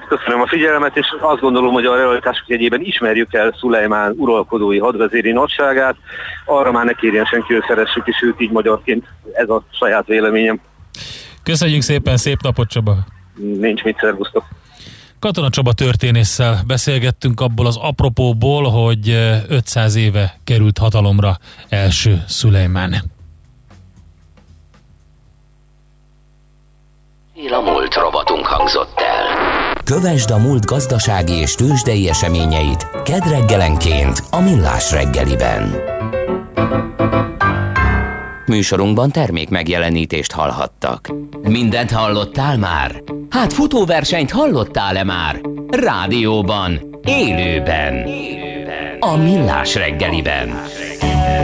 Köszönöm a figyelmet, és azt gondolom, hogy a realitások jegyében ismerjük el Szulejmán uralkodói hadvezéri nagyságát. Arra már ne kérjen senki, hogy szeressük is őt így magyarként. Ez a saját véleményem. Köszönjük szépen, szép napot, Csaba! Nincs mit, szervusztok! Katona Csaba történésszel beszélgettünk abból az apropóból, hogy 500 éve került hatalomra első Szulejmán. A múlt rovatunk hangzott el. Kövesd a múlt gazdasági és tőzsdei eseményeit kedd reggelenként a Millás reggeliben. Műsorunkban termék megjelenítést hallhattak. Mindent hallottál már? Hát futóversenyt hallottál-e már? Rádióban, élőben, a Millás reggeliben.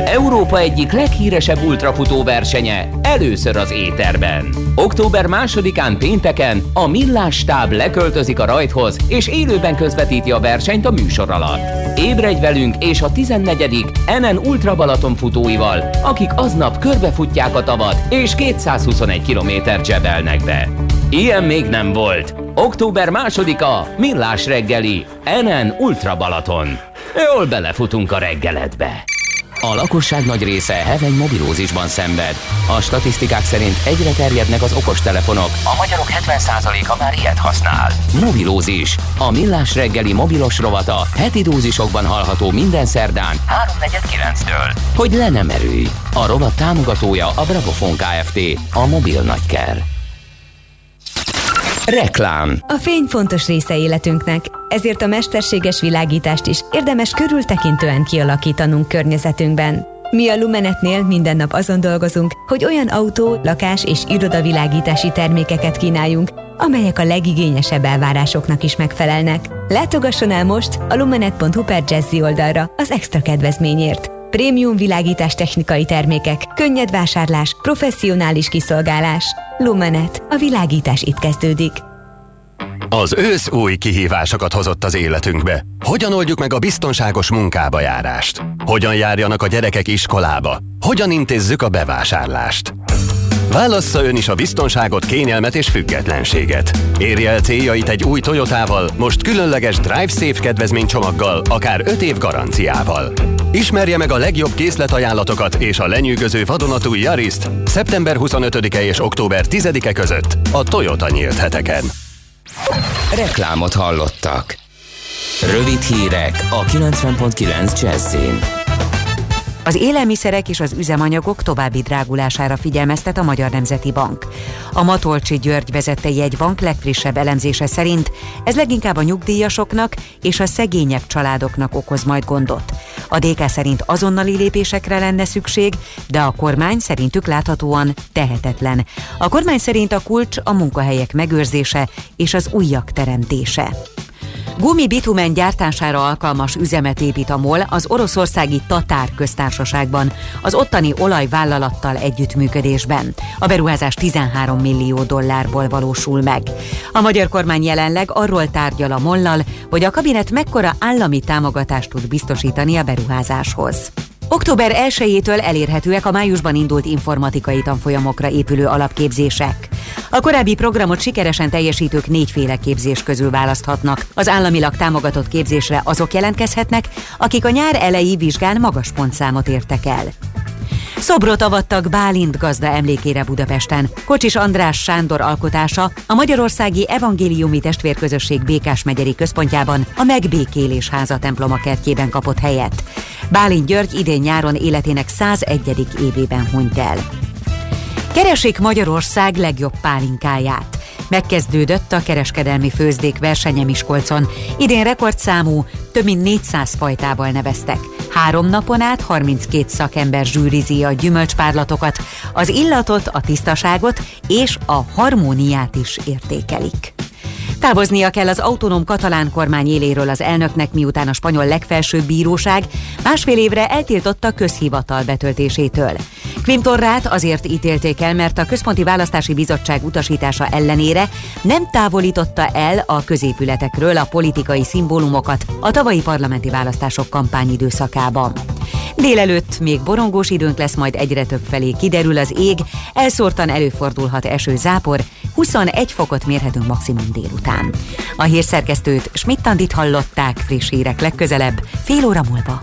Európa egyik leghíresebb ultrafutó versenye először az éterben. Október 2-án pénteken a Millás stáb leköltözik a rajthoz és élőben közvetíti a versenyt a műsor alatt. Ébredj velünk és a 14. NN Ultra Balaton futóival, akik aznap körbefutják a tavat és 221 kilométert zsebelnek be. Ilyen még nem volt. Október 2-a Millás reggeli NN Ultra Balaton. Jól belefutunk a reggeletbe. A lakosság nagy része heveny mobilózisban szenved. A statisztikák szerint egyre terjednek az okostelefonok. A magyarok 70%-a már ilyet használ. Mobilózis. A Millás reggeli mobilos rovata heti dózisokban hallható minden szerdán 3:49-től. Hogy le nem erülj. A rovat támogatója a Brabofon Kft. A mobil nagyker. Reklám. A fény fontos része életünknek, ezért a mesterséges világítást is érdemes körültekintően kialakítanunk környezetünkben. Mi a Lumenetnél minden nap azon dolgozunk, hogy olyan autó, lakás és irodavilágítási termékeket kínáljunk, amelyek a legigényesebb elvárásoknak is megfelelnek. Látogasson el most a lumenet.hu/jazzy oldalra az extra kedvezményért. Prémium világítás technikai termékek, könnyed vásárlás, professzionális kiszolgálás. Lumenet. A világítás itt kezdődik. Az ősz új kihívásokat hozott az életünkbe. Hogyan oldjuk meg a biztonságos munkába járást? Hogyan járjanak a gyerekek iskolába? Hogyan intézzük a bevásárlást? Válassza ön is a biztonságot, kényelmet és függetlenséget. Érje el céljait egy új Toyotával, most különleges DriveSafe kedvezménycsomaggal, akár 5 év garanciával. Ismerje meg a legjobb készletajánlatokat és a lenyűgöző vadonatúj Yariszt szeptember 25-e és október 10-e között a Toyota nyílt heteken. Reklámot hallottak. Rövid hírek a 90.9 Jazzin. Az élelmiszerek és az üzemanyagok további drágulására figyelmeztet a Magyar Nemzeti Bank. A Matolcsi György vezette jegybank legfrissebb elemzése szerint ez leginkább a nyugdíjasoknak és a szegényebb családoknak okoz majd gondot. A DK szerint azonnali lépésekre lenne szükség, de a kormány szerintük láthatóan tehetetlen. A kormány szerint a kulcs a munkahelyek megőrzése és az újak teremtése. Gumibitumen gyártására alkalmas üzemet épít a MOL az oroszországi Tatár köztársaságban, az ottani olajvállalattal együttműködésben. A beruházás $13 millió valósul meg. A magyar kormány jelenleg arról tárgyal a MOL-lal, hogy a kabinet mekkora állami támogatást tud biztosítani a beruházáshoz. Október 1-től elérhetőek a májusban indult informatikai tanfolyamokra épülő alapképzések. A korábbi programot sikeresen teljesítők 4 féle képzés közül választhatnak. Az államilag támogatott képzésre azok jelentkezhetnek, akik a nyár elejé vizsgán magas pontszámot értek el. Szobrot avattak Bálint gazda emlékére Budapesten. Kocsis András Sándor alkotása a Magyarországi Evangéliumi Testvérközösség Békás-megyeri központjában, a Megbékélés háza temploma kertjében kapott helyet. Bálint György idén nyáron életének 101. évében hunyt el. Keresik Magyarország legjobb pálinkáját. Megkezdődött a kereskedelmi főzdék versenye Miskolcon. Idén rekordszámú, több mint 400 fajtával neveztek. 3 napon át 32 szakember zsűrizi a gyümölcspárlatokat, az illatot, a tisztaságot és a harmóniát is értékelik. Távoznia kell az autonóm katalán kormány éléről az elnöknek, miután a spanyol legfelsőbb bíróság 1,5 évre eltiltotta közhivatal betöltésétől. Quim Torrát azért ítélték el, mert a Központi Választási Bizottság utasítása ellenére nem távolította el a középületekről a politikai szimbólumokat a tavalyi parlamenti választások kampányidőszakában. Délelőtt még borongós időnk lesz, majd egyre több felé kiderül az ég, elszórtan előfordulhat eső, zápor, 21 fokot mérhetünk maximum délután. A hírszerkesztőt, Schmitt Andit hallották, friss hírek legközelebb, fél óra múlva.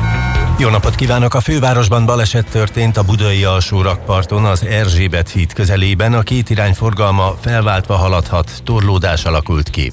Jó napot kívánok! A fővárosban baleset történt a budai alsó rakparton, az Erzsébet híd közelében. A két irány forgalma felváltva haladhat, torlódás alakult ki.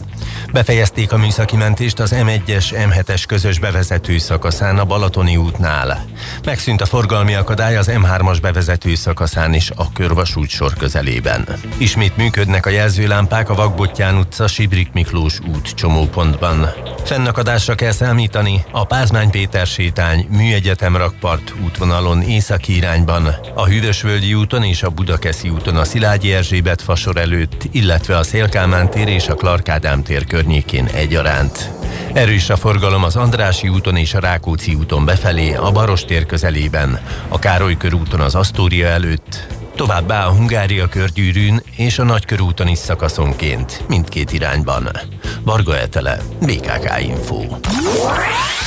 Befejezték a műszaki mentést az M1-es, M7-es közös bevezető szakaszán a Balatoni útnál. Megszűnt a forgalmi akadály az M3-as bevezető szakaszán is a Körvasút sor közelében. Ismét működnek a jelzőlámpák a Vakbottyán utca, Sibrik Miklós út csomópontban. Fennakadásra kell számítani a Pázmány Péter sétány, Műegyetem rakpart útvonalon északi irányban, a Hűvösvölgyi úton és a Budakeszi úton a Szilágyi Erzsébet fasor előtt, illetve a Széll Kálmán tér és a Clark Ádám tér környékén egyaránt. Erős a forgalom az Andrássy úton és a Rákóczi úton befelé, a Baross tér közelében, a Károly körúton az Asztória előtt, továbbá a Hungária körgyűrűn és a Nagykörúton is szakaszonként, mindkét irányban. Varga Etele, BKK Info.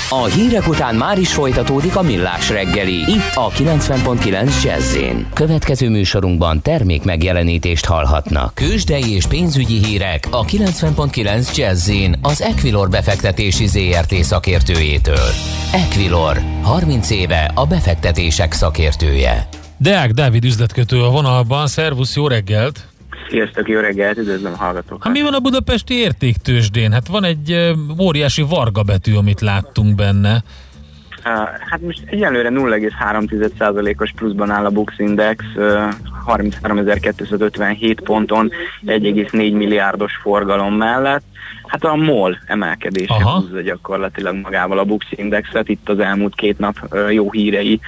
A hírek után már is folytatódik a Millás reggeli, itt a 90.9 Jazz-én. Következő műsorunkban termék megjelenítést hallhatnak. Tőzsdei és pénzügyi hírek a 90.9 Jazz-én az Equilor befektetési ZRT szakértőjétől. Equilor, 30 éve a befektetések szakértője. Deák Dávid üzletkötő a vonalban. Szervusz, jó reggelt! Sziasztok, jó reggelt, üdvözlöm a hallgatókat! Hát mi van a budapesti értéktőzsdén? Hát van egy óriási varga betű, amit láttunk benne. Hát most egyelőre 0,3%-os pluszban áll a Bux Index, 33.257 ponton, 1,4 milliárdos forgalom mellett. Hát a MOL emelkedése húzza gyakorlatilag magával a Bux Indexet, itt az elmúlt 2 nap jó híreinek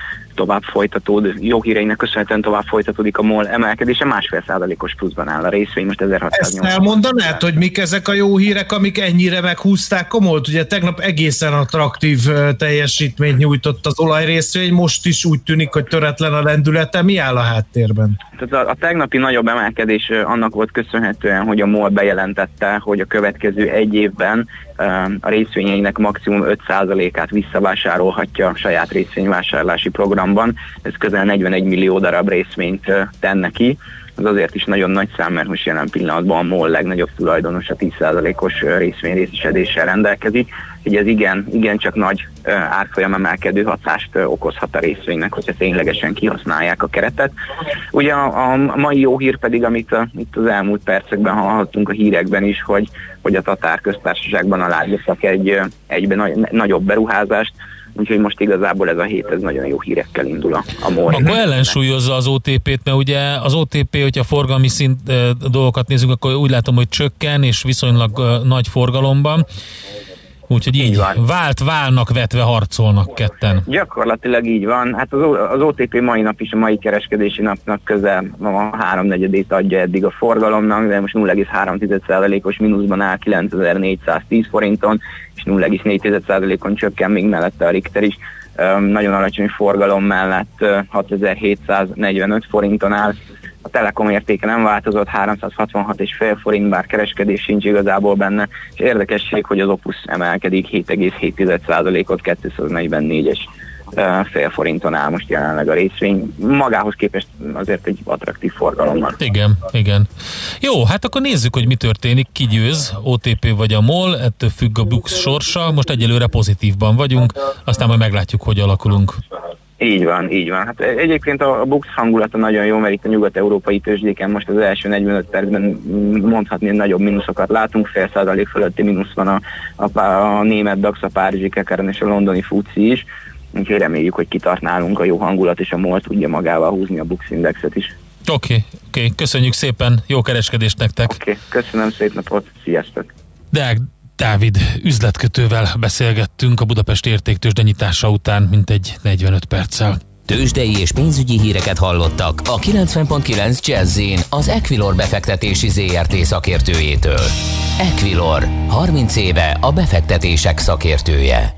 köszönhetően tovább folytatódik a MOL emelkedése, 1,5%-os pluszban áll a részvény, most 1680. Ezt elmondanád, hogy mik ezek a jó hírek, amik ennyire meghúzták a MOL-t? Ugye tegnap egészen attraktív teljesítményt nyújtott az olajrészvény, most is úgy tűnik, hogy töretlen a lendülete. Mi áll a háttérben? Tehát a tegnapi nagyobb emelkedés annak volt köszönhetően, hogy a MOL bejelentette, hogy a következő 1 évben a részvényeinek maximum 5%-át visszavásárolhatja a saját részvényvásárlási programban. Ez közel 41 millió darab részvényt tenne ki. Ez azért is nagyon nagy szám, mert most jelen pillanatban a MOL legnagyobb tulajdonos a 10%-os részvényrészesedéssel rendelkezik. Így ez igen csak nagy árfolyam emelkedő hatást okozhat a részvénynek, hogyha ténylegesen kihasználják a keretet. Ugye a mai jó hír pedig, amit itt az elmúlt percekben hallhattunk a hírekben is, hogy a Tatár köztársaságban aláírtak egy nagyobb beruházást, úgyhogy most igazából ez a hét, ez nagyon jó hírekkel indul a MOL. Akkor ellensúlyozza az OTP-t, mert ugye az OTP, hogyha forgalmi szint dolgokat nézzük, akkor úgy látom, hogy csökken, és viszonylag nagy forgalomban. Úgyhogy így válnak, vetve harcolnak ketten. Gyakorlatilag így van. Hát az OTP mai nap is, a mai kereskedési napnak közel a 3/4-ét adja eddig a forgalomnak, de most 0,3%-os mínuszban áll 9410 forinton, és 0,4%-on csökken még mellette a Richter is. Nagyon alacsony forgalom mellett 6745 forinton áll. A Telekom értéke nem változott, 366,5 forint, bár kereskedés sincs igazából benne, és érdekesség, hogy az Opus emelkedik 7,7%-ot 244-es fél forinton áll most jelenleg a részvény. Magához képest azért egy attraktív forgalommal. Igen, igen. Jó, hát akkor nézzük, hogy mi történik, ki győz, OTP vagy a MOL, ettől függ a BUX sorsa, most egyelőre pozitívban vagyunk, aztán majd meglátjuk, hogy alakulunk. Így van, így van. Hát egyébként a BUX hangulata nagyon jó, mert itt a nyugat-európai tőzsdéken most az első 45 percben mondhatni nagyobb mínuszokat látunk, 0,5% fölötti mínusz van a német DAX, a párizsi Kekeren és a londoni FTSE is, úgyhogy reméljük, hogy kitart nálunk a jó hangulat, és a MOL tudja magával húzni a BUX indexet is. Oké, köszönjük szépen, jó kereskedést nektek! Oké, köszönöm, szép napot, sziasztok! Deák Dávid üzletkötővel beszélgettünk a Budapesti Értéktőzsde nyitása után mintegy 45 perccel. Tőzsdei és pénzügyi híreket hallottak a 90.9 Jazz-in az Equilor befektetési ZRT szakértőjétől. Equilor, 30 éve a befektetések szakértője.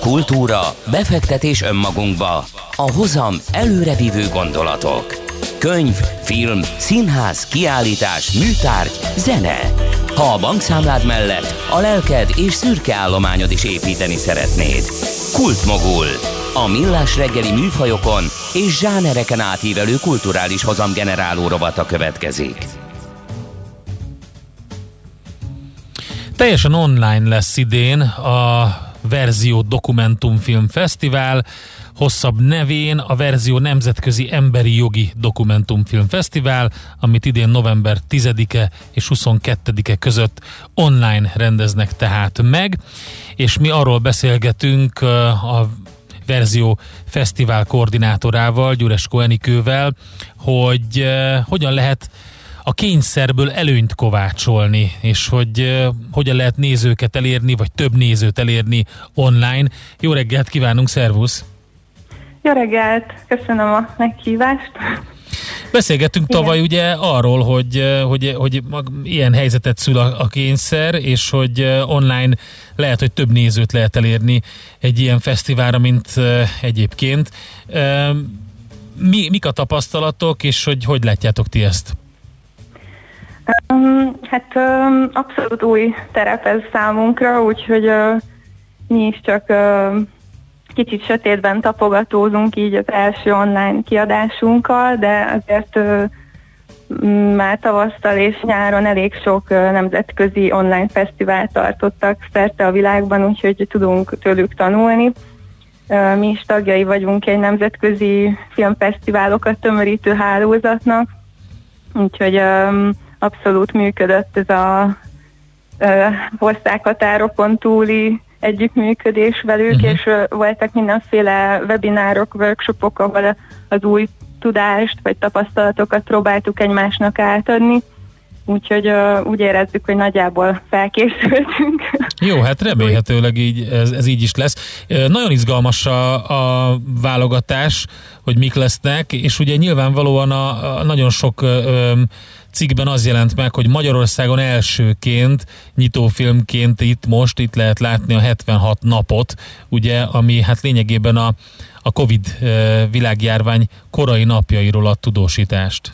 Kultúra, befektetés önmagunkba, a hozam előrevívő gondolatok. Könyv, film, színház, kiállítás, műtárgy, zene. Ha a bankszámlád mellett a lelked és szürke állományod is építeni szeretnéd. Kultmogul. A millás reggeli műfajokon és zsánereken átívelő kulturális hozamgeneráló rovata következik. Teljesen online lesz idén a Verzió Dokumentumfilm Fesztivál, hosszabb nevén a verzió Nemzetközi Emberi Jogi Dokumentumfilm Fesztivál, amit idén november 10-e és 22-e között online rendeznek tehát meg, és mi arról beszélgetünk a verzió fesztivál koordinátorával, Gyuresko Enikővel, hogy hogyan lehet a kényszerből előnyt kovácsolni, és hogy hogyan lehet nézőket elérni, vagy több nézőt elérni online. Jó reggelt kívánunk, szervusz! Jó reggelt! Köszönöm a meghívást! Beszélgettünk tavaly ugye arról, hogy ilyen helyzetet szül a kényszer, és hogy online lehet, hogy több nézőt lehet elérni egy ilyen fesztiválra, mint egyébként. Mik a tapasztalatok, és hogy látjátok ti ezt? Abszolút új terep ez számunkra, úgyhogy mi is csak kicsit sötétben tapogatózunk így az első online kiadásunkkal, de azért már tavasszal és nyáron elég sok nemzetközi online fesztivált tartottak szerte a világban, úgyhogy tudunk tőlük tanulni. Mi is tagjai vagyunk egy nemzetközi filmfesztiválokat tömörítő hálózatnak, úgyhogy abszolút működött ez a országhatárokon túli együttműködés velük, és voltak mindenféle webinárok, workshopok, ahol az új tudást vagy tapasztalatokat próbáltuk egymásnak átadni, úgyhogy úgy érezzük, hogy nagyjából felkészültünk. Jó, hát remélhetőleg így, ez így is lesz. Nagyon izgalmas a válogatás, hogy mik lesznek, és ugye nyilvánvalóan a nagyon sok cikkben az jelent meg, hogy Magyarországon elsőként, nyitófilmként itt lehet látni a 76 napot, ugye, ami hát lényegében a Covid világjárvány korai napjairól ad tudósítást.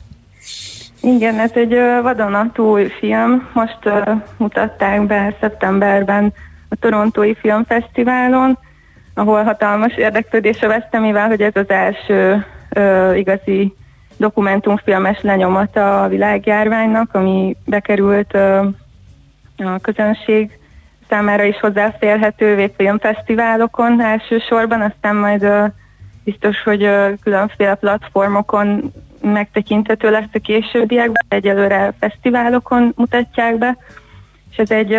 Igen, ez egy vadonatúj film. Most mutatták be szeptemberben a Torontói Filmfesztiválon, ahol hatalmas érdeklődésre vettem, mivel hogy ez az első igazi dokumentumfilmes lenyomata a világjárványnak, ami bekerült a közönség számára is hozzáférhetővé filmfesztiválokon elsősorban, aztán majd biztos, hogy különféle platformokon megtekinthető lesz a későbbiekben, egyelőre fesztiválokon mutatják be, és ez egy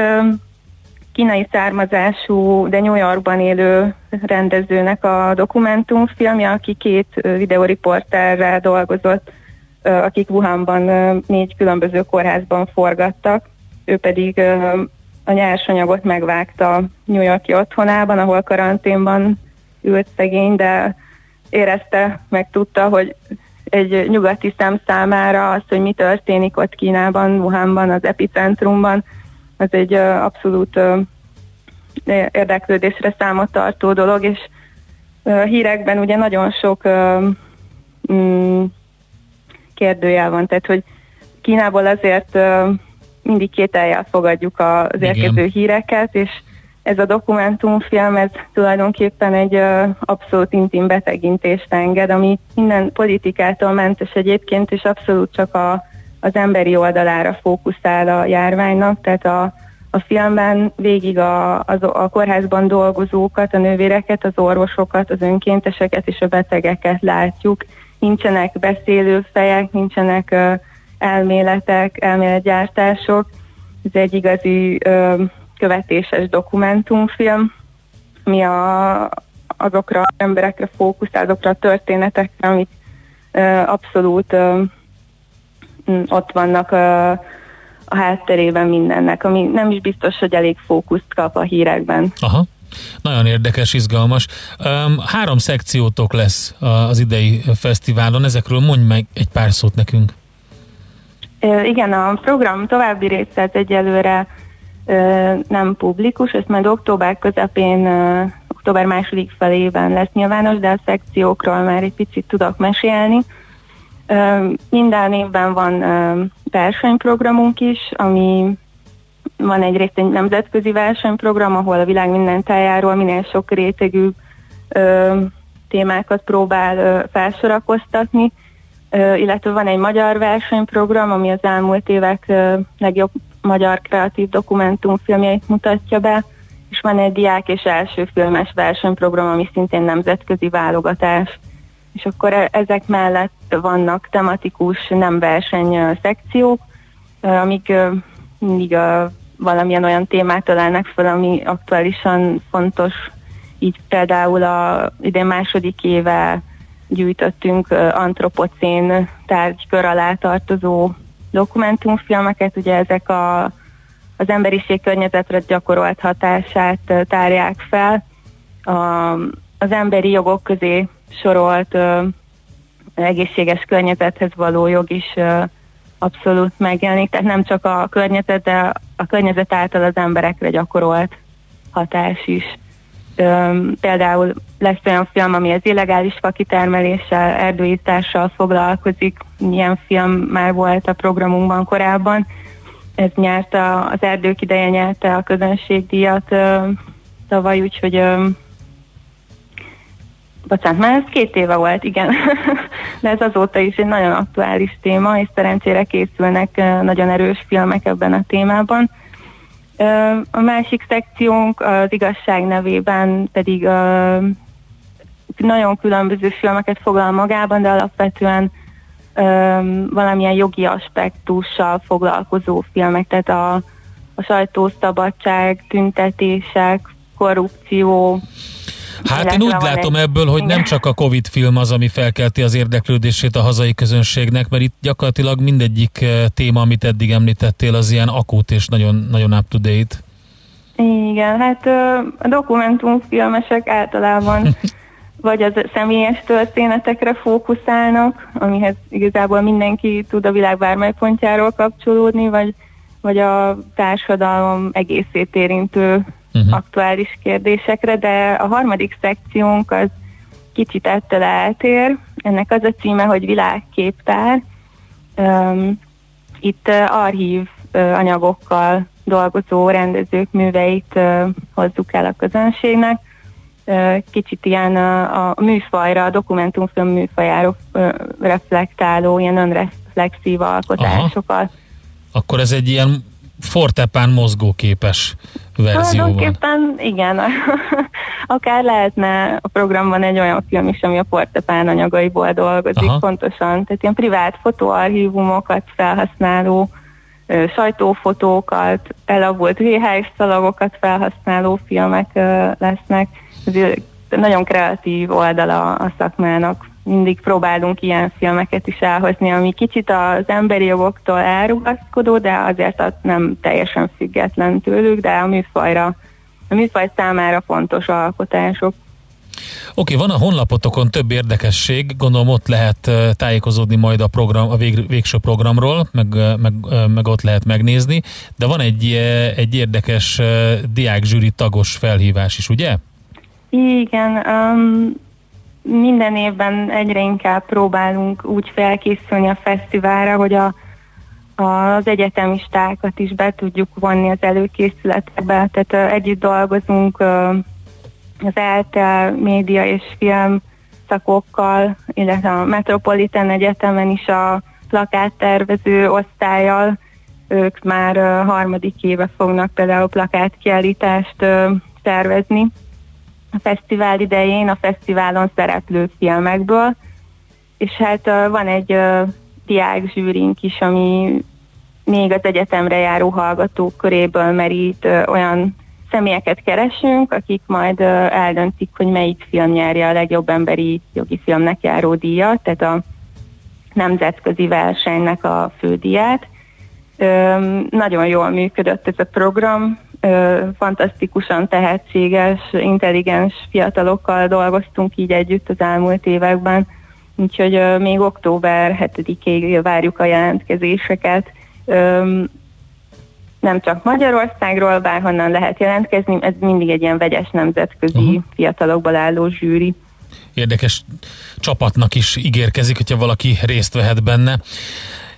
kínai származású, de New Yorkban élő rendezőnek a dokumentumfilmje, aki két videóriporterrel dolgozott, akik Wuhanban 4 különböző kórházban forgattak. Ő pedig a nyersanyagot megvágta New Yorki otthonában, ahol karanténban ült szegény, de érezte, meg tudta, hogy egy nyugati szem számára az, hogy mi történik ott Kínában, Wuhanban, az epicentrumban, az egy abszolút érdeklődésre számot tartó dolog, és hírekben ugye nagyon sok kérdőjel van, tehát hogy Kínából azért mindig kétellyel fogadjuk az érkező híreket, és ez a dokumentumfilm, ez tulajdonképpen egy abszolút intim betegintést enged, ami minden politikától mentes egyébként, és abszolút csak az emberi oldalára fókuszál a járványnak, tehát a filmben végig a kórházban dolgozókat, a nővéreket, az orvosokat, az önkénteseket és a betegeket látjuk. Nincsenek beszélő fejek, nincsenek elméletek, elméletgyártások. Ez egy igazi követéses dokumentumfilm, ami azokra az emberekre fókuszál, azokra a történetekre, amik abszolút ott vannak a hátterében mindennek, ami nem is biztos, hogy elég fókuszt kap a hírekben. Aha. Nagyon érdekes, izgalmas. 3 szekciótok lesz az idei fesztiválon, ezekről mondj meg egy pár szót nekünk. Igen, a program további része egyelőre nem publikus, ezt majd október közepén, október második felében lesz nyilvános, de a szekciókról már egy picit tudok mesélni. Minden évben van versenyprogramunk is, ami van egyrészt egy nemzetközi versenyprogram, ahol a világ minden tájáról minél sok rétegű témákat próbál felsorakoztatni, illetve van egy magyar versenyprogram, ami az elmúlt évek legjobb magyar kreatív dokumentumfilmjeit mutatja be, és van egy diák és első filmes versenyprogram, ami szintén nemzetközi válogatás, és akkor ezek mellett vannak tematikus, nem verseny szekciók, amik mindig valamilyen olyan témát találnak fel, ami aktuálisan fontos. Így például idén második éve gyűjtöttünk antropocén tárgykör alá tartozó dokumentumfilmeket, ugye ezek az emberiség környezetre gyakorolt hatását tárják fel. Az emberi jogok közé sorolt egészséges környezethez való jog is abszolút megjelenik, tehát nem csak a környezet, de a környezet által az emberekre gyakorolt hatás is. Például lesz olyan film, ami az illegális fakitermeléssel, erdőírtással foglalkozik, ilyen film már volt a programunkban korábban, ez nyerte, az Erdők ideje nyerte a közönségdíjat tavaly, úgyhogy bocsánat, már ez 2 éve volt, igen, de ez azóta is egy nagyon aktuális téma, és szerencsére készülnek nagyon erős filmek ebben a témában. A másik szekciónk az igazság nevében pedig nagyon különböző filmeket foglal magában, de alapvetően valamilyen jogi aspektussal foglalkozó filmek, tehát a sajtószabadság, tüntetések, korrupció. Hát én úgy látom ebből, hogy nem csak a Covid film az, ami felkelti az érdeklődését a hazai közönségnek, mert itt gyakorlatilag mindegyik téma, amit eddig említettél, az ilyen akut és nagyon, nagyon up-to-date. Igen, hát a dokumentumfilmesek általában vagy az személyes történetekre fókuszálnak, amihez igazából mindenki tud a világ bármely pontjáról kapcsolódni, vagy a társadalom egészét érintő aktuális kérdésekre, de a harmadik szekciónk az kicsit ettől eltér. Ennek az a címe, hogy világképtár. Itt archív anyagokkal dolgozó rendezők műveit hozzuk el a közönségnek. Kicsit ilyen a műfajra, a dokumentumfilm műfajára reflektáló, ilyen önreflexív alkotásokat. Aha. Akkor ez egy ilyen fortepán mozgóképes verzióban. Tulajdonképpen igen, akár lehetne a programban egy olyan film is, ami a fortepán anyagaiból dolgozik. Aha. Pontosan. Tehát ilyen privát fotóarchívumokat felhasználó, sajtófotókat, elavult VHS szalagokat felhasználó filmek lesznek. Ez nagyon kreatív oldala a szakmának. Mindig próbálunk ilyen filmeket is elhozni, ami kicsit az emberi jogoktól elrugaszkodó, de azért az nem teljesen független tőlük, de a műfaj számára fontos alkotások. Oké, van a honlapotokon több érdekesség, gondolom ott lehet tájékozódni majd a végső programról, meg ott lehet megnézni, de van egy érdekes diákzsűri tagos felhívás is, ugye? Igen, minden évben egyre inkább próbálunk úgy felkészülni a fesztiválra, hogy az egyetemistákat is be tudjuk vonni az előkészületekbe. Tehát együtt dolgozunk az ELTE média és film szakokkal, illetve a Metropolitan Egyetemen is a plakáttervező osztályjal. Ők már harmadik éve fognak például plakátkiállítást tervezni a fesztivál idején, a fesztiválon szereplő filmekből, és hát van egy diákzsűrink is, ami még az egyetemre járó hallgatók köréből merít, olyan személyeket keresünk, akik majd eldöntik, hogy melyik film nyerje a legjobb emberi jogi filmnek járó díjat, tehát a nemzetközi versenynek a fődíját. Nagyon jól működött ez a program, fantasztikusan tehetséges, intelligens fiatalokkal dolgoztunk így együtt az elmúlt években, úgyhogy még október 7-ig várjuk a jelentkezéseket. Nem csak Magyarországról, bárhonnan lehet jelentkezni, ez mindig egy ilyen vegyes nemzetközi fiatalokból álló zsűri. Érdekes csapatnak is ígérkezik, hogyha valaki részt vehet benne.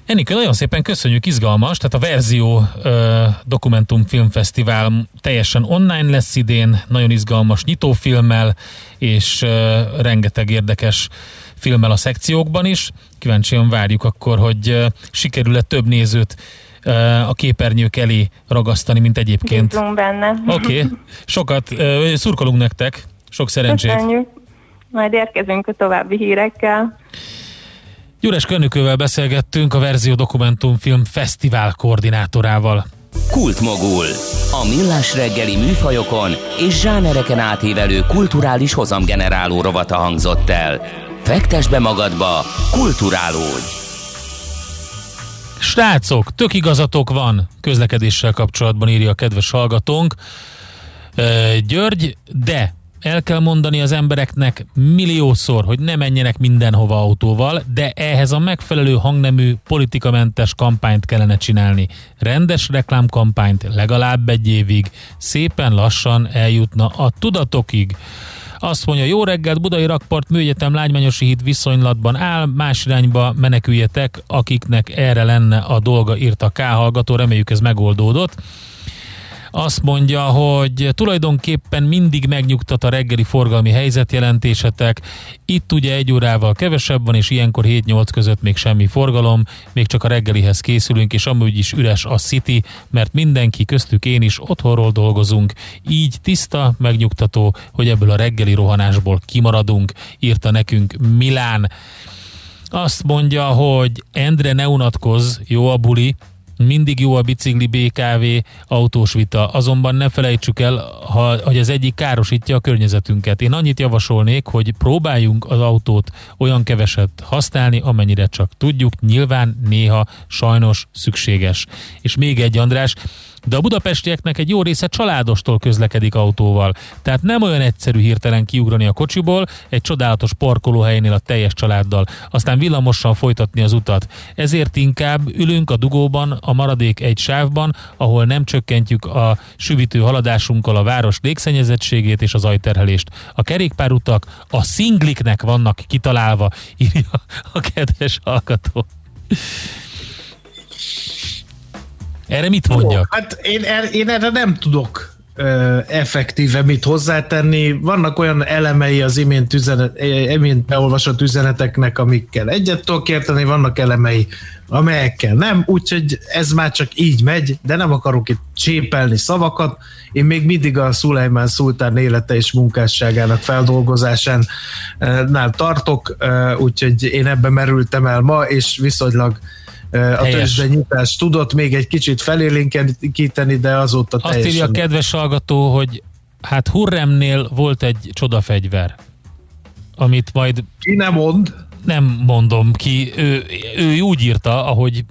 Enikő, nagyon szépen köszönjük, izgalmas, tehát a Verzió dokumentumfilmfesztivál teljesen online lesz idén, nagyon izgalmas nyitófilmmel, és rengeteg érdekes filmmel a szekciókban is. Kíváncsian várjuk akkor, hogy sikerül-e több nézőt a képernyők elé ragasztani, mint egyébként. Bízlunk benne. Oké. Sokat szurkolunk nektek. Sok szerencsét. Köszönjük. Majd érkezünk a további hírekkel. Gyures Körnökővel beszélgettünk, a Verzió Dokumentumfilm Fesztivál koordinátorával. Kultmogul. A Millás reggeli műfajokon és zsánereken átívelő kulturális hozamgeneráló rovata hangzott el. Fektesd be magadba, kulturálódj! Srácok, tök igazatok van közlekedéssel kapcsolatban, írja a kedves hallgatónk György, de el kell mondani az embereknek milliószor, hogy ne menjenek mindenhova autóval, de ehhez a megfelelő hangnemű politikamentes kampányt kellene csinálni. Rendes reklámkampányt legalább egy évig. Szépen lassan eljutna a tudatokig. Azt mondja, jó reggelt, Budai Rakpart Műegyetem Lágymányosi híd viszonylatban áll, más irányba meneküljetek, akiknek erre lenne a dolga, írta K. hallgató, reméljük ez megoldódott. Azt mondja, hogy tulajdonképpen mindig megnyugtat a reggeli forgalmi helyzetjelentésetek. Itt ugye egy órával kevesebb van, és ilyenkor 7-8 között még semmi forgalom, még csak a reggelihez készülünk, és amúgy is üres a City, mert mindenki, köztük én is, otthonról dolgozunk. Így tiszta, megnyugtató, hogy ebből a reggeli rohanásból kimaradunk, írta nekünk Milán. Azt mondja, hogy Endre, ne unatkozz, jó a buli, mindig jó a bicikli, BKV, autós vita. Azonban ne felejtsük el, hogy az egyik károsítja a környezetünket. Én annyit javasolnék, hogy próbáljunk az autót olyan keveset használni, amennyire csak tudjuk. Nyilván néha sajnos szükséges. És még egy, András, de a budapestieknek egy jó része családostól közlekedik autóval. Tehát nem olyan egyszerű hirtelen kiugrani a kocsiból egy csodálatos parkolóhelynél a teljes családdal, aztán villamosan folytatni az utat. Ezért inkább ülünk a dugóban, a maradék egy sávban, ahol nem csökkentjük a süvítő haladásunkkal a város légszennyezettségét és az ajterhelést. A kerékpárutak a szingliknek vannak kitalálva, írja a kedves hallgató. Erre mit mondjak? Hát én erre nem tudok effektíve mit hozzátenni. Vannak olyan elemei az imént beolvasott üzeneteknek, amikkel egyet tudok érteni, vannak elemei, amelyekkel nem, úgyhogy ez már csak így megy, de nem akarok itt csépelni szavakat. Én még mindig a Szulejmán szultán élete és munkásságának feldolgozásánál tartok, úgyhogy én ebben merültem el ma, és viszonylag a tőzsdenyítás tudott még egy kicsit felélénkíteni, de azóta teljesen... Azt írja a kedves hallgató, hogy hát Hürremnél volt egy csodafegyver, amit majd... Ki nem mond? Nem mondom ki. Ő úgy írta, ahogy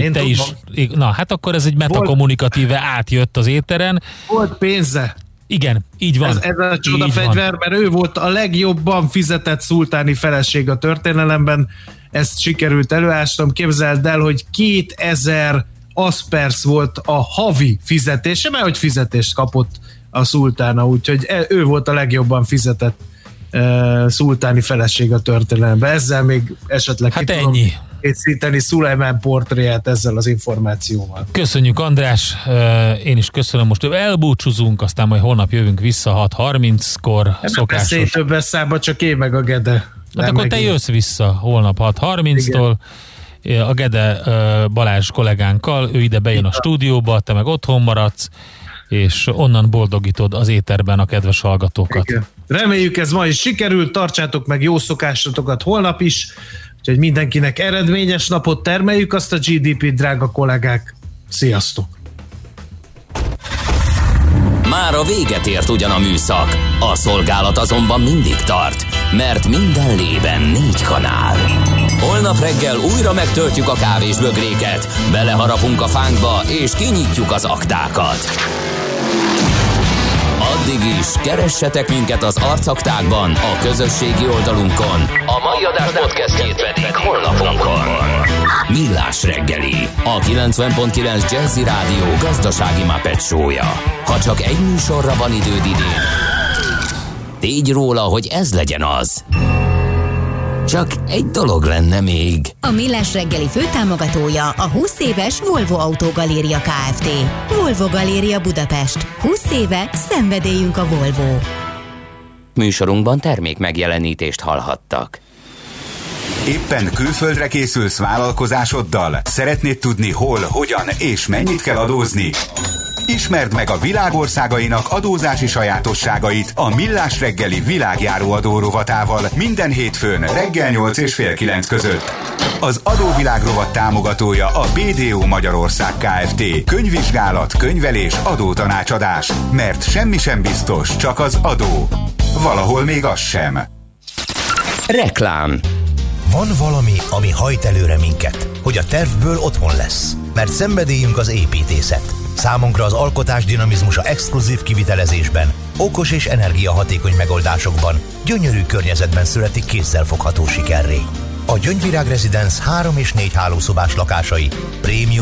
én te tudom. Is... Na, hát akkor ez egy metakommunikatíve átjött az éteren. Volt pénze. Igen, így van. Ez a csodafegyver, mert ő volt a legjobban fizetett szultáni feleség a történelemben. Ezt sikerült előástam, képzeld el, hogy 2000 aspersz volt a havi fizetése, mert hogy fizetést kapott a szultána, úgyhogy ő volt a legjobban fizetett szultáni feleség a történelemben. Ezzel még esetleg hát ki tudom készíteni Szulejmán portréját ezzel az információval. Köszönjük, András, én is köszönöm, most elbúcsúzunk, aztán majd holnap jövünk vissza 6:30-kor szokásos. Beszélj több eszámba, csak én meg a Gede. Hát akkor te jössz vissza holnap 6:30-tól, a Gede Balázs kollégánkkal, ő ide bejön a stúdióba, te meg otthon maradsz, és onnan boldogítod az éterben a kedves hallgatókat. Igen. Reméljük ez ma is sikerült, tartsátok meg jó szokásatokat holnap is, úgyhogy mindenkinek eredményes napot, termeljük azt a GDP-t, drága kollégák, sziasztok! Már a véget ért ugyan a műszak, a szolgálat azonban mindig tart, mert minden lében 4 kanál. Holnap reggel újra megtöltjük a kávésbögréket, beleharapunk a fánkba és kinyitjuk az aktákat. Addig is keressetek minket az arcaktákban, a közösségi oldalunkon. A mai adás podcastjét pedig holnapunkon. Millás reggeli, a 90.9 Jazzy Rádió gazdasági Muppet show-ja. Ha csak egy műsorra van időd idén, tégy róla, hogy ez legyen az. Csak egy dolog lenne még. A Millás reggeli főtámogatója a 20 éves Volvo Autógaléria Kft. Volvo Galéria Budapest. 20 éve szenvedélyünk a Volvo. Műsorunkban termék megjelenítést hallhattak. Éppen külföldre készülsz vállalkozásoddal? Szeretnéd tudni hol, hogyan és mennyit kell adózni? Ismerd meg a világországainak adózási sajátosságait a Millás reggeli világjáró adórovatával minden hétfőn reggel 8 és fél 9 között. Az adóvilágrovat támogatója a BDO Magyarország Kft. Könyvvizsgálat, könyvelés, adótanácsadás. Mert semmi sem biztos, csak az adó. Valahol még az sem. Reklám. Van valami, ami hajt előre minket, hogy a tervből otthon lesz. Mert szenvedélyünk az építészet. Számunkra az alkotás dinamizmusa exkluzív kivitelezésben, okos és energiahatékony megoldásokban, gyönyörű környezetben születik kézzelfogható sikerré. A Gyöngyvirág Residence 3 és 4 hálószobás lakásai prémium